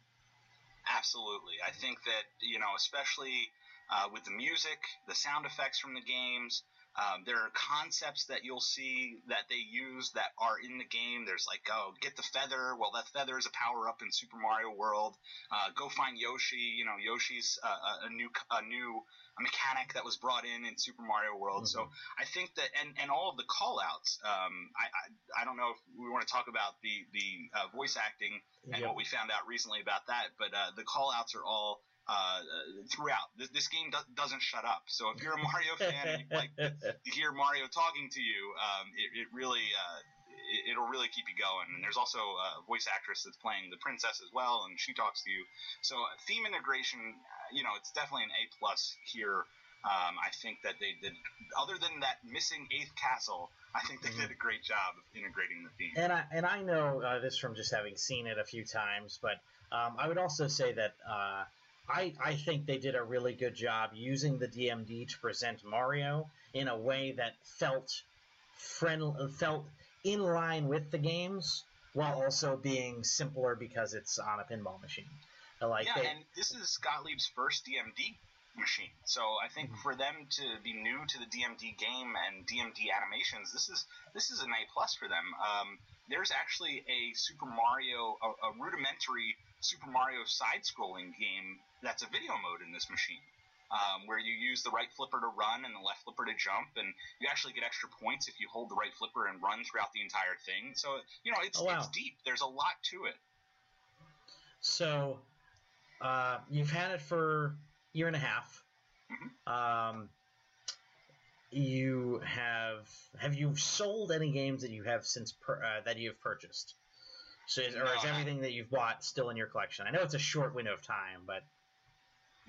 Absolutely. I think that, you know, especially uh, with the music, the sound effects from the games, um, there are concepts that you'll see that they use that are in the game. There's like, oh, get the feather. Well, that feather is a power-up in Super Mario World. Uh, go find Yoshi. You know, Yoshi's uh, a new a new mechanic that was brought in in Super Mario World. Mm-hmm. So I think that, and, and all of the call-outs, um, I, I I don't know if we want to talk about the, the uh, voice acting and yep. what we found out recently about that, but uh, the call-outs are all uh, throughout. This, this game do- doesn't shut up. So if you're a Mario fan and you like to hear Mario talking to you, um, it, it really uh, it, it'll really keep you going. And there's also a voice actress that's playing the princess as well, and she talks to you. So theme integration, you know, it's definitely an A-plus here. Um, I think that they did, other than that missing eighth castle, I think they mm-hmm. did a great job of integrating the theme. And I, and I know uh, this from just having seen it a few times, but um, I would also say that uh, I, I think they did a really good job using the D M D to present Mario in a way that felt friendly, felt in line with the games, while also being simpler because it's on a pinball machine. Like yeah, they, and this is Gottlieb's first D M D machine, so I think mm-hmm. for them to be new to the D M D game and D M D animations, this is this is a night plus for them. Um, there's actually a Super Mario, a, a rudimentary Super Mario side-scrolling game that's a video mode in this machine, um, where you use the right flipper to run and the left flipper to jump, and you actually get extra points if you hold the right flipper and run throughout the entire thing. So, you know, it's, oh, wow. it's deep. There's a lot to it. So... Uh, you've had it for a year and a half. Mm-hmm. Um, you have have you sold any games that you have since per, uh, that you've purchased? So, is, or no, is everything that you've bought still in your collection? I know it's a short window of time, but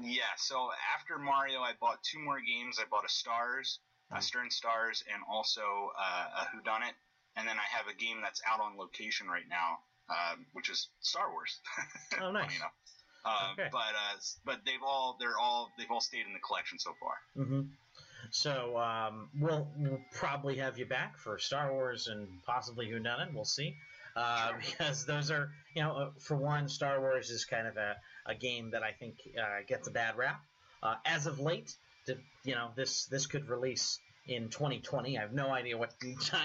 yeah. So after Mario, I bought two more games. I bought a Stars, mm-hmm. a Stern Stars, and also uh, a Whodunit. And then I have a game that's out on location right now, um, which is Star Wars. Oh, nice. Funny enough. Um, okay. But uh, but they've all they're all they've all stayed in the collection so far. Mm-hmm. So um, we'll we'll probably have you back for Star Wars and possibly Whodunit. We'll see, uh, sure. because those are you know uh, for one, Star Wars is kind of a, a game that I think uh, gets a bad rap uh, as of late. To, you know this this could release in twenty twenty. I have no idea what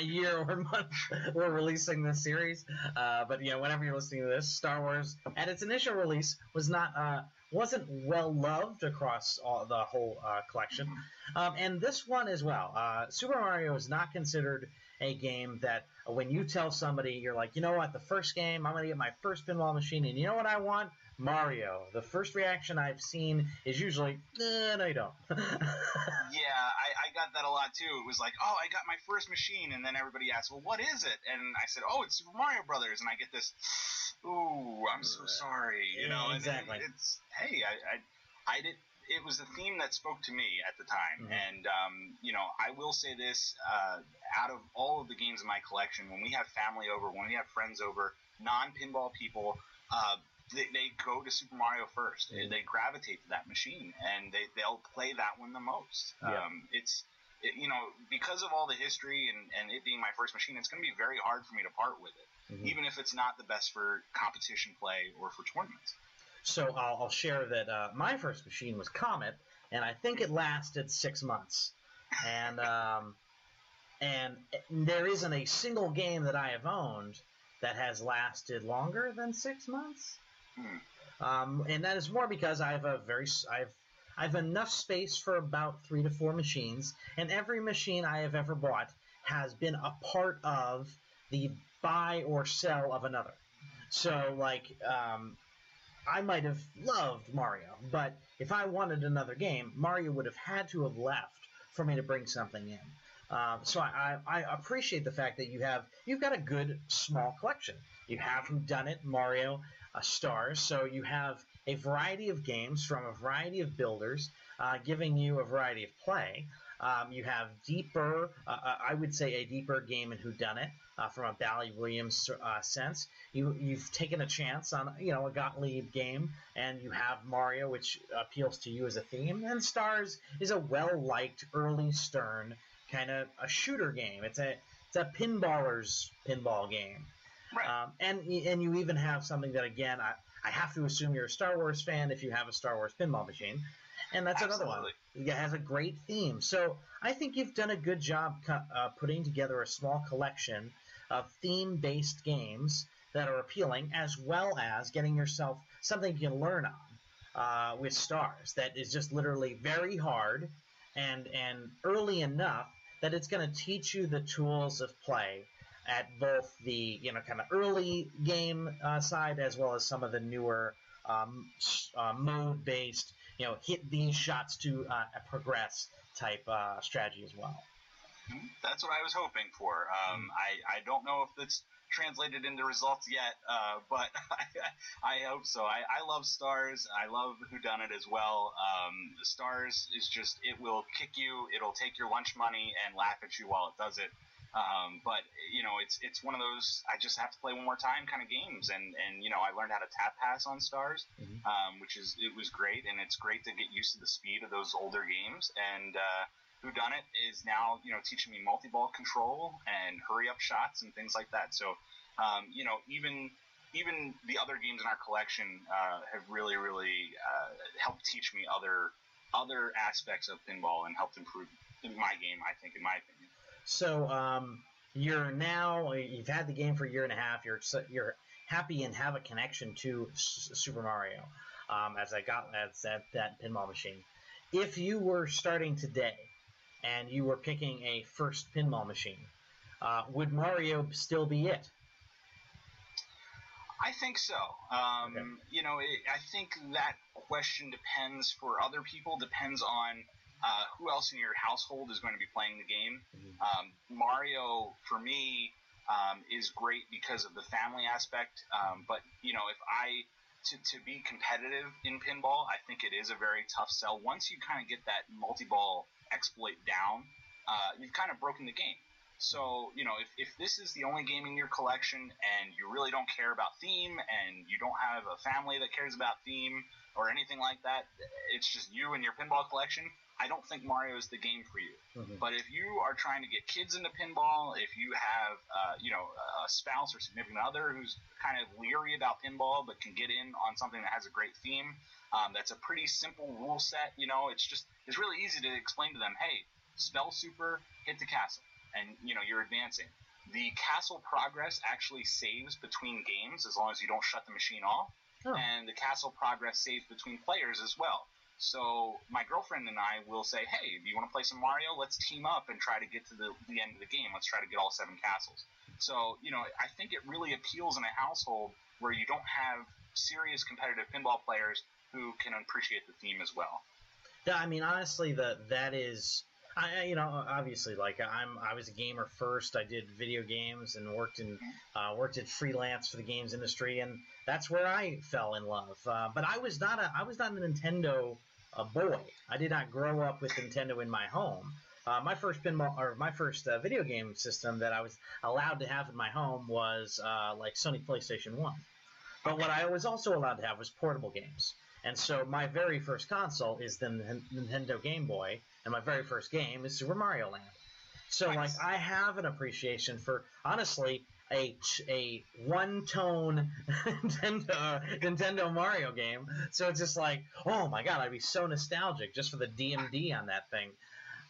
year or month we're releasing this series, uh, but you know, whenever you're listening to this, Star Wars at its initial release was not uh, wasn't well loved across all, the whole uh, collection, um, and this one as well. Uh, Super Mario is not considered a game that when you tell somebody you're like, you know what, the first game I'm gonna get my first pinball machine, and you know what I want? Mario. The first reaction I've seen is usually, eh, no, you don't. Yeah, I, I got that a lot, too. It was like, oh, I got my first machine, and then everybody asked, well, what is it? And I said, oh, it's Super Mario Brothers, and I get this, ooh, I'm so sorry, you yeah, know? Exactly. And it, it's, hey, I, I, I did, it was the theme that spoke to me at the time, mm-hmm. and, um, you know, I will say this, uh, out of all of the games in my collection, when we have family over, when we have friends over, non-pinball people, uh, They, they go to Super Mario first. They, they gravitate to that machine, and they, they'll play that one the most. Yeah. Um, it's, it, you know, because of all the history and, and it being my first machine, it's going to be very hard for me to part with it, mm-hmm. even if it's not the best for competition play or for tournaments. So I'll, I'll share that uh, my first machine was Comet, and I think it lasted six months. And, um, and there isn't a single game that I have owned that has lasted longer than six months. Um, and that is more because I have a very I've I've enough space for about three to four machines, and every machine I have ever bought has been a part of the buy or sell of another. So like um, I might have loved Mario, but if I wanted another game, Mario would have had to have left for me to bring something in. Uh, so I, I, I appreciate the fact that you have you've got a good small collection. You have Whodunit, Mario. Uh, stars, so you have a variety of games from a variety of builders, uh, giving you a variety of play. Um, you have deeper, uh, I would say, a deeper game in Whodunit uh, from a Bally Williams uh, sense. You you've taken a chance on you know a Gottlieb game, and you have Mario, which appeals to you as a theme. And Stars is a well-liked early Stern kind of a shooter game. It's a it's a pinballer's pinball game. Right. Um, and and you even have something that, again, I, I have to assume you're a Star Wars fan if you have a Star Wars pinball machine. And that's Absolutely. Another one. It has a great theme. So I think you've done a good job co- uh, putting together a small collection of theme-based games that are appealing, as well as getting yourself something you can learn on uh, with Stars that is just literally very hard and, and early enough that it's going to teach you the tools of play at both the you know kind of early game uh, side as well as some of the newer um, uh, mode-based you know hit these shots to uh, progress type uh, strategy as well. That's what I was hoping for. Um, I I don't know if it's translated into results yet, uh, but I, I hope so. I, I love Stars. I love Whodunit as well. Um, the Stars is just it will kick you. It'll take your lunch money and laugh at you while it does it. Um, but, you know, it's it's one of those I just have to play one more time kind of games. And, and you know, I learned how to tap pass on Stars, mm-hmm. um, which is it was great. And it's great to get used to the speed of those older games. And uh, Whodunit is now, you know, teaching me multi-ball control and hurry-up shots and things like that. So um, you know, even even the other games in our collection uh, have really, really uh, helped teach me other other aspects of pinball and helped improve my game, I think, in my opinion. So um, you're now, you've had the game for a year and a half. You're you're happy and have a connection to S- Super Mario um, as I got as that, that pinball machine. If you were starting today and you were picking a first pinball machine, uh, would Mario still be it? I think so. Um, okay. You know, it, I think that question depends for other people, depends on uh, who else in your household is going to be playing the game. Mm-hmm. Um, Mario, for me, um, is great because of the family aspect. Um, but, you know, if I, to, to be competitive in pinball, I think it is a very tough sell. Once you kind of get that multi-ball exploit down, uh, you've kind of broken the game. So, you know, if, if this is the only game in your collection and you really don't care about theme and you don't have a family that cares about theme or anything like that, it's just you and your pinball collection, I don't think Mario is the game for you. Mm-hmm. But if you are trying to get kids into pinball, if you have, uh, you know, a spouse or significant other who's kind of leery about pinball but can get in on something that has a great theme, um, that's a pretty simple rule set, you know, it's just, it's really easy to explain to them, hey, spell super, hit the castle. And, you know, you're advancing. The castle progress actually saves between games as long as you don't shut the machine off. Sure. And the castle progress saves between players as well. So my girlfriend and I will say, hey, do you want to play some Mario? Let's team up and try to get to the, the end of the game. Let's try to get all seven castles. So, you know, I think it really appeals in a household where you don't have serious competitive pinball players who can appreciate the theme as well. Yeah, I mean, honestly, the, that is... I, you know, obviously, like I'm, I was a gamer first. I did video games and worked in, uh, worked at freelance for the games industry, and that's where I fell in love. Uh, but I was not a, I was not a Nintendo uh, boy. I did not grow up with Nintendo in my home. Uh, my first pinball, or my first uh, video game system that I was allowed to have in my home was uh, like Sony PlayStation one. But what I was also allowed to have was portable games. And so my very first console is the Nintendo Game Boy, and my very first game is Super Mario Land. So, nice. Like, I have an appreciation for, honestly, a, a one-tone Nintendo, Nintendo Mario game. So it's just like, oh, my God, I'd be so nostalgic just for the D M D on that thing.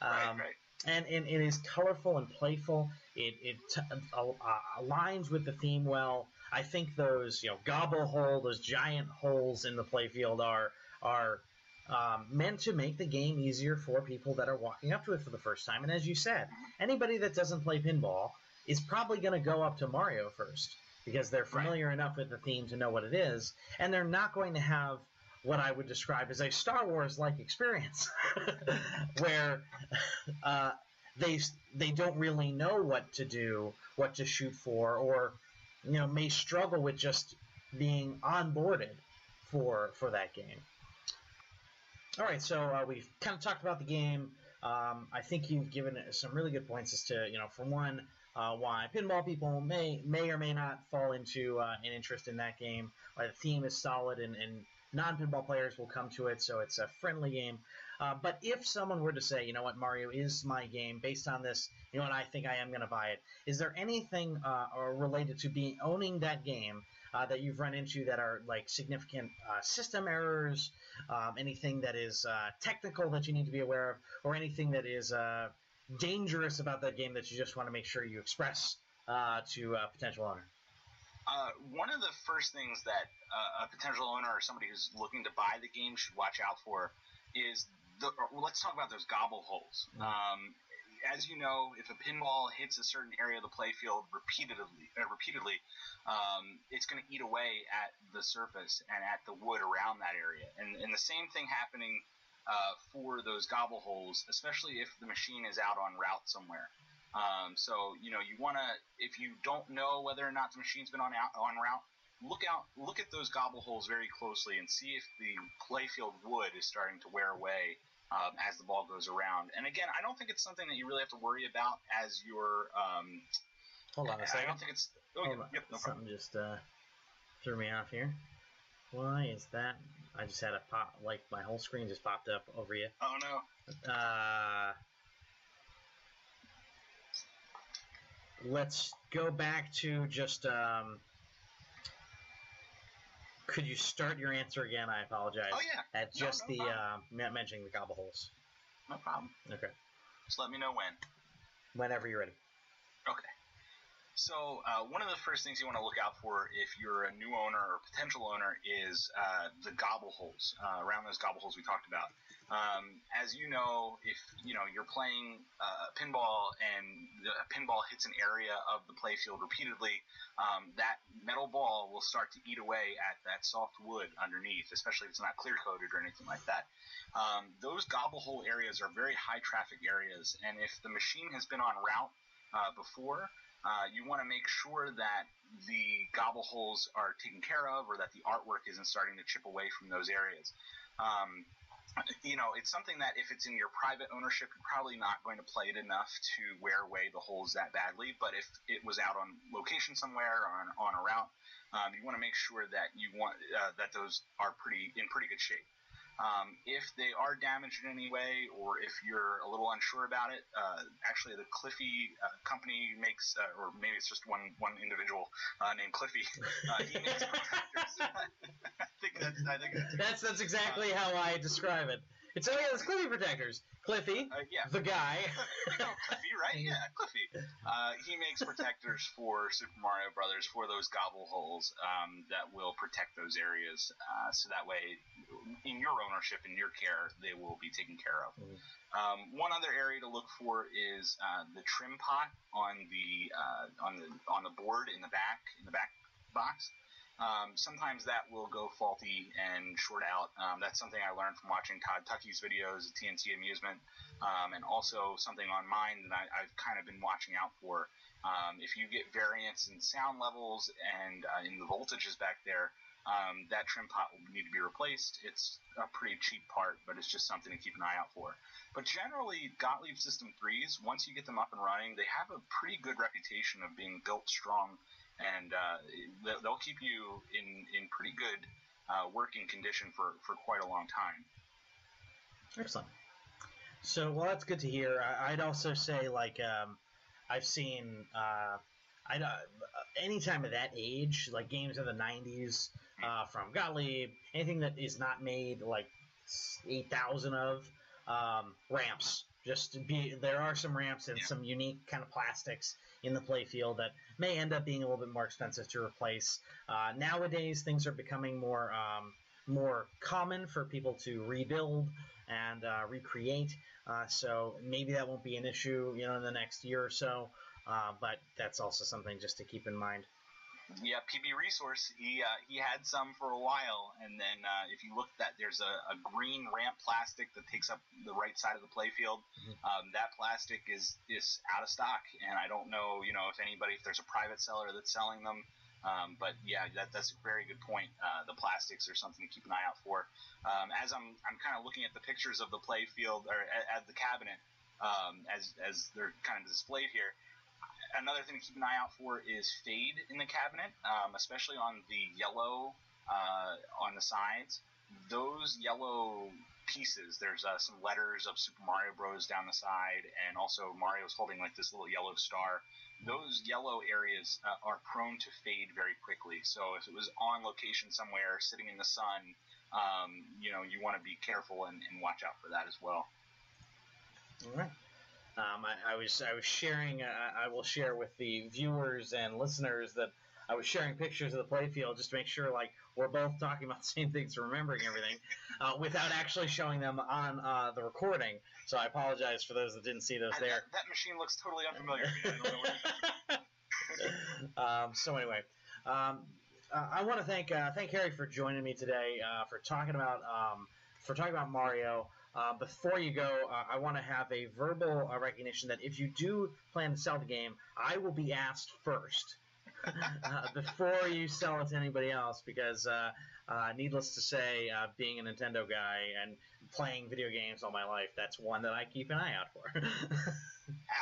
Um, right, right. And, and it is colorful and playful. It, it t- uh, aligns with the theme well. I think those, you know, gobble hole, those giant holes in the playfield are are um, meant to make the game easier for people that are walking up to it for the first time. And as you said, anybody that doesn't play pinball is probably going to go up to Mario first because they're familiar right. enough with the theme to know what it is, and they're not going to have what I would describe as a Star Wars-like experience where uh, they they don't really know what to do, what to shoot for, or you know, may struggle with just being onboarded for for that game. All right, so uh, we've kind of talked about the game. Um, I think you've given some really good points as to, you know, for one, uh, why pinball people may may or may not fall into uh, an interest in that game. Why the theme is solid and, and non-pinball players will come to it, so it's a friendly game. Uh, but if someone were to say, you know what, Mario is my game, based on this, you know what, I think I am going to buy it. Is there anything uh, or related to being owning that game uh, that you've run into that are like significant uh, system errors, um, anything that is uh, technical that you need to be aware of, or anything that is uh, dangerous about that game that you just want to make sure you express uh, to a potential owner? Uh, one of the first things that uh, a potential owner or somebody who's looking to buy the game should watch out for is the, well, let's talk about those gobble holes. Um, as you know, if a pinball hits a certain area of the playfield repeatedly, uh, repeatedly, um, it's going to eat away at the surface and at the wood around that area. And, and the same thing happening uh, for those gobble holes, especially if the machine is out on route somewhere. Um, so, you know, you want to, if you don't know whether or not the machine's been on out, on route, look out, look at those gobble holes very closely and see if the playfield wood is starting to wear away um, as the ball goes around. And again, I don't think it's something that you really have to worry about as your, um, hold on a second. I don't think it's, oh, hold on. Yep, no something problem. Just, uh, threw me off here. Why is that? I just had a pop, like my whole screen just popped up over you. Oh no. Uh... let's go back to just, um, could you start your answer again? I apologize. Oh, yeah. At just no, no the, uh, mentioning the gobble holes. No problem. Okay. Just let me know when. Whenever you're ready. Okay. So uh, one of the first things you want to look out for if you're a new owner or potential owner is uh, the gobble holes, uh, around those gobble holes we talked about. Um, as you know, if you know, you're playing uh, pinball and the pinball hits an area of the playfield repeatedly, um, that metal ball will start to eat away at that soft wood underneath, especially if it's not clear-coated or anything like that. Um, those gobble hole areas are very high-traffic areas, and if the machine has been on route uh, before, Uh, you want to make sure that the gobble holes are taken care of or that the artwork isn't starting to chip away from those areas. Um, you know, it's something that if it's in your private ownership, you're probably not going to play it enough to wear away the holes that badly. But if it was out on location somewhere or on, on a route, um, you want to make sure that you want uh, that those are pretty in pretty good shape. Um, if they are damaged in any way, or if you're a little unsure about it, uh, actually the Cliffy uh, company makes, uh, or maybe it's just one one individual uh, named Cliffy. Uh, he makes protectors. I think that's. I think that's, that's, that's exactly uh, how I describe it. It's only those Cliffy protectors. Cliffy, uh, yeah. the guy. You know, Cliffy, right? Yeah, Cliffy. Uh, he makes protectors for Super Mario Brothers for those gobble holes um, that will protect those areas. Uh, so that way, in your ownership, in your care, they will be taken care of. Mm-hmm. um, one other area to look for is uh, the trim pot on the uh, on the on the board in the back in the back box. Um, sometimes that will go faulty and short out. Um, that's something I learned from watching Todd Tuckey's videos at T N T Amusement, um, and also something on mine that I, I've kind of been watching out for. Um, if you get variance in sound levels and uh, in the voltages back there, um, that trim pot will need to be replaced. It's a pretty cheap part, but it's just something to keep an eye out for. But generally, Gottlieb System threes, once you get them up and running, they have a pretty good reputation of being built strong. And uh, they'll keep you in, in pretty good uh, working condition for, for quite a long time. Excellent. So, well, that's good to hear. I'd also say, like, um, I've seen uh, I'd, uh, any time of that age, like games of the nineties uh, from Gottlieb, anything that is not made, like, eight thousand of, um, ramps. Just be, there are some ramps and yeah. some unique kind of plastics in the playfield that may end up being a little bit more expensive to replace. Uh, nowadays, things are becoming more um, more common for people to rebuild and uh, recreate. Uh, so maybe that won't be an issue, you know, in the next year or so. Uh, but that's also something just to keep in mind. Yeah, P B Resource, he, uh, he had some for a while, and then uh, if you look at that, there's a, a green ramp plastic that takes up the right side of the playfield. Mm-hmm. Um, that plastic is, is out of stock, and I don't know, you know, if anybody, if there's a private seller that's selling them, um, but yeah, that, that's a very good point. Uh, the plastics are something to keep an eye out for. Um, as I'm, I'm kind of looking at the pictures of the playfield, or at, at the cabinet, um, as, as they're kind of displayed here, another thing to keep an eye out for is fade in the cabinet, um, especially on the yellow uh, on the sides. Those yellow pieces, there's uh, some letters of Super Mario Bros. Down the side, and also Mario's holding like this little yellow star. Those yellow areas uh, are prone to fade very quickly. So if it was on location somewhere, sitting in the sun, um, you know, you want to be careful and, and watch out for that as well. All right. Um, I, I was I was sharing. Uh, I will share with the viewers and listeners that I was sharing pictures of the playfield just to make sure, like, we're both talking about the same things, remembering everything, uh, without actually showing them on uh, the recording. So I apologize for those that didn't see those I, there. That, that machine looks totally unfamiliar. I don't know um, so anyway, um, uh, I want to thank uh, thank Harry for joining me today uh, for talking about um, for talking about Mario. Uh, before you go, uh, I want to have a verbal uh, recognition that if you do plan to sell the game, I will be asked first uh, before you sell it to anybody else because, uh, uh, needless to say, uh, being a Nintendo guy and playing video games all my life, that's one that I keep an eye out for.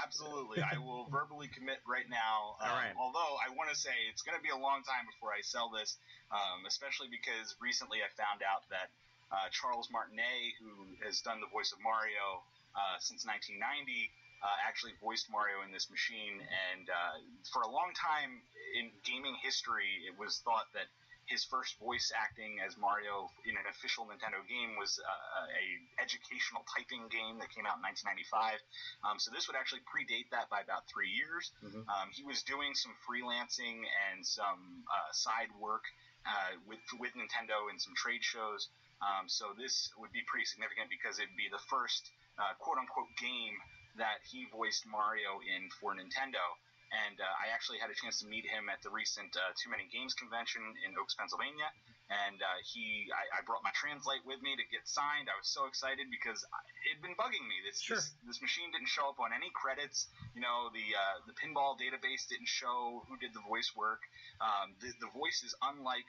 Absolutely. I will verbally commit right now. Um, all right. Although I want to say it's going to be a long time before I sell this, um, especially because recently I found out that Uh, Charles Martinet, who has done the voice of Mario uh, since nineteen ninety, uh, actually voiced Mario in this machine, and uh, for a long time in gaming history, it was thought that his first voice acting as Mario in an official Nintendo game was uh, a educational typing game that came out in nineteen ninety-five. Um, so this would actually predate that by about three years. Mm-hmm. Um, he was doing some freelancing and some uh, side work uh, with with Nintendo and some trade shows. Um, so this would be pretty significant because it'd be the first uh, quote-unquote game that he voiced Mario in for Nintendo. And uh, I actually had a chance to meet him at the recent uh, Too Many Games convention in Oaks, Pennsylvania. And uh, he, I, I brought my Translite with me to get signed. I was so excited because it had been bugging me. This, sure. this this machine didn't show up on any credits. You know, the uh, the pinball database didn't show who did the voice work. Um, the, the voice is unlike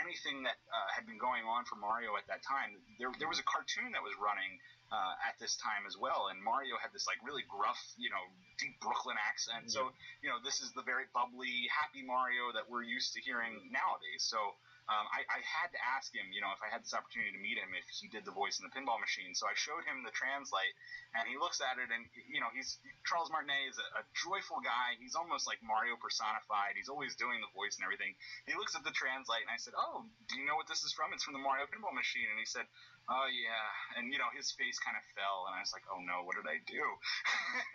anything that uh, had been going on for Mario at that time. There, there was a cartoon that was running Uh, at this time as well, and Mario had this like really gruff, you know, deep Brooklyn accent. So, you know, this is the very bubbly, happy Mario that we're used to hearing nowadays. So um, I, I had to ask him, you know, if I had this opportunity to meet him, if he did the voice in the pinball machine. So I showed him the Translite, and he looks at it, and, you know, he's Charles Martinet is a, a joyful guy. He's almost like Mario personified. He's always doing the voice and everything. He looks at the Translite, and I said, "Oh, do you know what this is from? It's from the Mario pinball machine." And he said, "Oh, yeah." And, you know, his face kind of fell, and I was like, "Oh, no, what did I do?"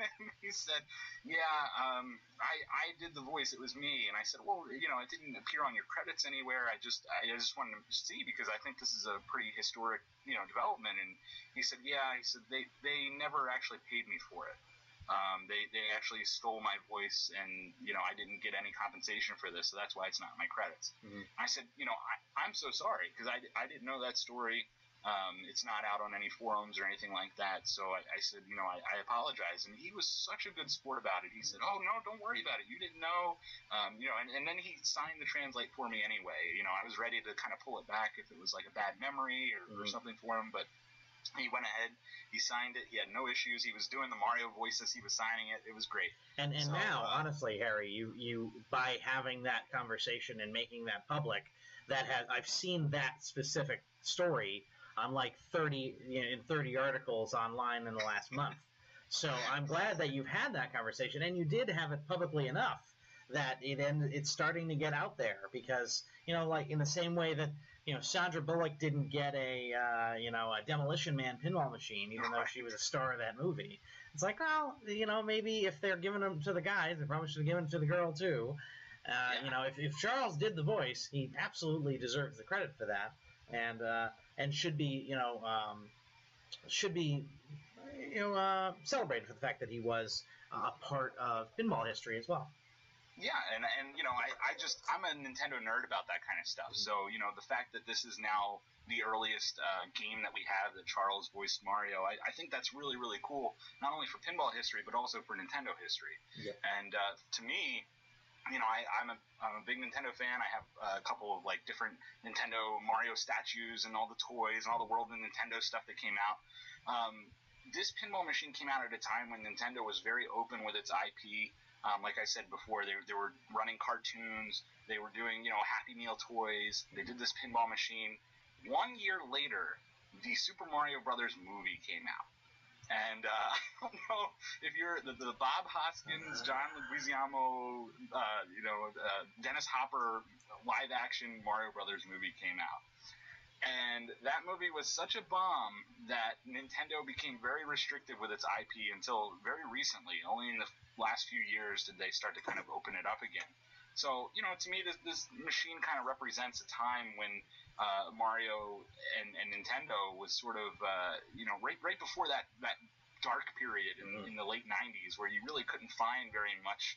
And he said, yeah, um, I, I did the voice. It was me. And I said, "Well, you know, it didn't appear on your credits anywhere. I just I just wanted to see because I think this is a pretty historic, you know, development." And he said, yeah, he said, they, they never actually paid me for it. Um, they, they actually stole my voice, and, you know, I didn't get any compensation for this, so that's why it's not in my credits. Mm-hmm. I said, you know, I, I'm so sorry because I, I didn't know that story. Um, it's not out on any forums or anything like that. So I, I said, you know, I, I apologize. And he was such a good sport about it. He said, "Oh, no, don't worry about it. You didn't know." Um, you know, and, and then he signed the Translate for me anyway. You know, I was ready to kind of pull it back if it was like a bad memory or, mm-hmm. or something for him. But he went ahead. He signed it. He had no issues. He was doing the Mario voices. He was signing it. It was great. And and so, now, uh, honestly, Harry, you, you by having that conversation and making that public, that has I've seen that specific story on like thirty you know, in thirty articles online in the last month. So I'm glad that you've had that conversation, and you did have it publicly enough that it ended, it's starting to get out there because, you know, like in the same way that, you know, Sandra Bullock didn't get a uh, you know a Demolition Man pinball machine, even though she was a star of that movie. It's like, well, you know, maybe if they're giving them to the guys, they probably should have given them to the girl too. Uh, yeah. You know, if, if Charles did the voice, he absolutely deserves the credit for that. And uh, and should be, you know, um, should be, you know, uh, celebrated for the fact that he was uh, a part of pinball history as well. Yeah, and, and you know, I, I just, I'm a Nintendo nerd about that kind of stuff. So, you know, the fact that this is now the earliest uh, game that we have that Charles voiced Mario, I, I think that's really, really cool, not only for pinball history, but also for Nintendo history. Yeah. And uh, to me, you know, I, I'm a I'm a big Nintendo fan. I have a couple of like different Nintendo Mario statues and all the toys and all the World of Nintendo stuff that came out. Um, this pinball machine came out at a time when Nintendo was very open with its I P. Um, like I said before, they they were running cartoons. They were doing, you know, Happy Meal toys. They did this pinball machine. One year later, the Super Mario Brothers movie came out. And uh, I don't know if you're the, the Bob Hoskins, John Leguizamo, uh, you know, uh, Dennis Hopper live-action Mario Brothers movie came out. And that movie was such a bomb that Nintendo became very restrictive with its I P until very recently. Only in the last few years did they start to kind of open it up again. So, you know, to me, this, this machine kind of represents a time when uh, Mario and, and Nintendo was sort of, uh, you know, right right before that, that dark period in, mm-hmm. in the late nineties where you really couldn't find very much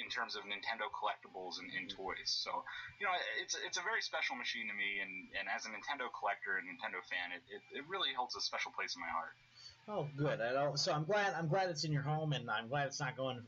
in terms of Nintendo collectibles and, and mm-hmm. toys. So, you know, it's it's a very special machine to me, and, and as a Nintendo collector and Nintendo fan, it, it, it really holds a special place in my heart. Oh, good. I so I'm glad. I'm glad it's in your home, and I'm glad it's not going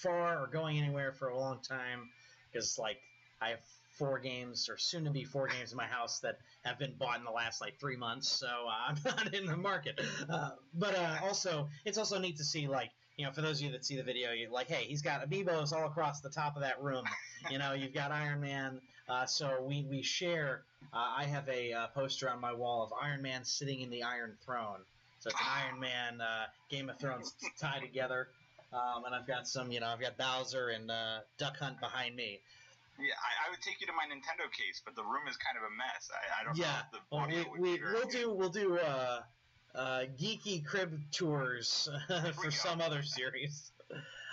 far or going anywhere for a long time. Because, like, I have four games, or soon to be four games in my house that have been bought in the last like three months. So uh, I'm not in the market. Uh, but uh, also, it's also neat to see, like, you know, for those of you that see the video, you're like, hey, he's got Amiibos all across the top of that room. You know, you've got Iron Man. Uh, so we we share. Uh, I have a uh, poster on my wall of Iron Man sitting in the Iron Throne. So it's an Iron Man, uh, Game of Thrones tie together. Um, and I've got some, you know, I've got Bowser and uh, Duck Hunt behind me. Yeah, I, I would take you to my Nintendo case, but the room is kind of a mess. I, I don't yeah. know if the audio well, we, would we, be very we'll good. do we'll do uh, uh, geeky crib tours for some other series.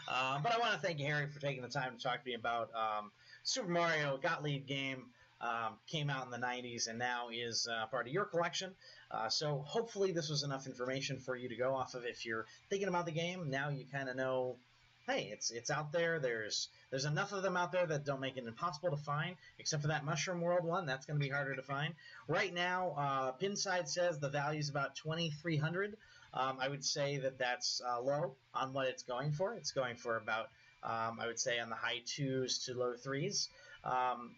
Uh, but I want to thank Harry for taking the time to talk to me about um, Super Mario Gottlieb game. Um, came out in the nineties and now is uh, part of your collection. Uh, so hopefully this was enough information for you to go off of. If you're thinking about the game, now you kind of know, hey, it's it's out there. There's there's enough of them out there that don't make it impossible to find, except for that Mushroom World one. That's going to be harder to find. Right now, uh, Pinside says the value is about twenty-three hundred dollars. Um, I would say that that's uh, low on what it's going for. It's going for about Um, I would say on the high twos to low threes. Um,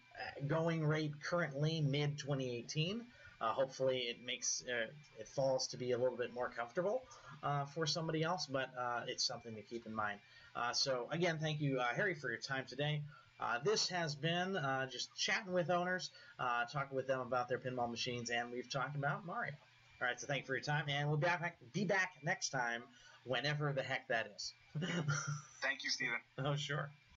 going rate currently mid twenty eighteen. Uh, hopefully it makes uh, it falls to be a little bit more comfortable uh, for somebody else, but uh, it's something to keep in mind. Uh, so again, thank you, uh, Harry, for your time today. Uh, this has been uh, just chatting with owners, uh, talking with them about their pinball machines, and we've talked about Mario. All right, so thank you for your time, and we'll be back, be back next time, whenever the heck that is. Thank you, Stephen. Oh, sure.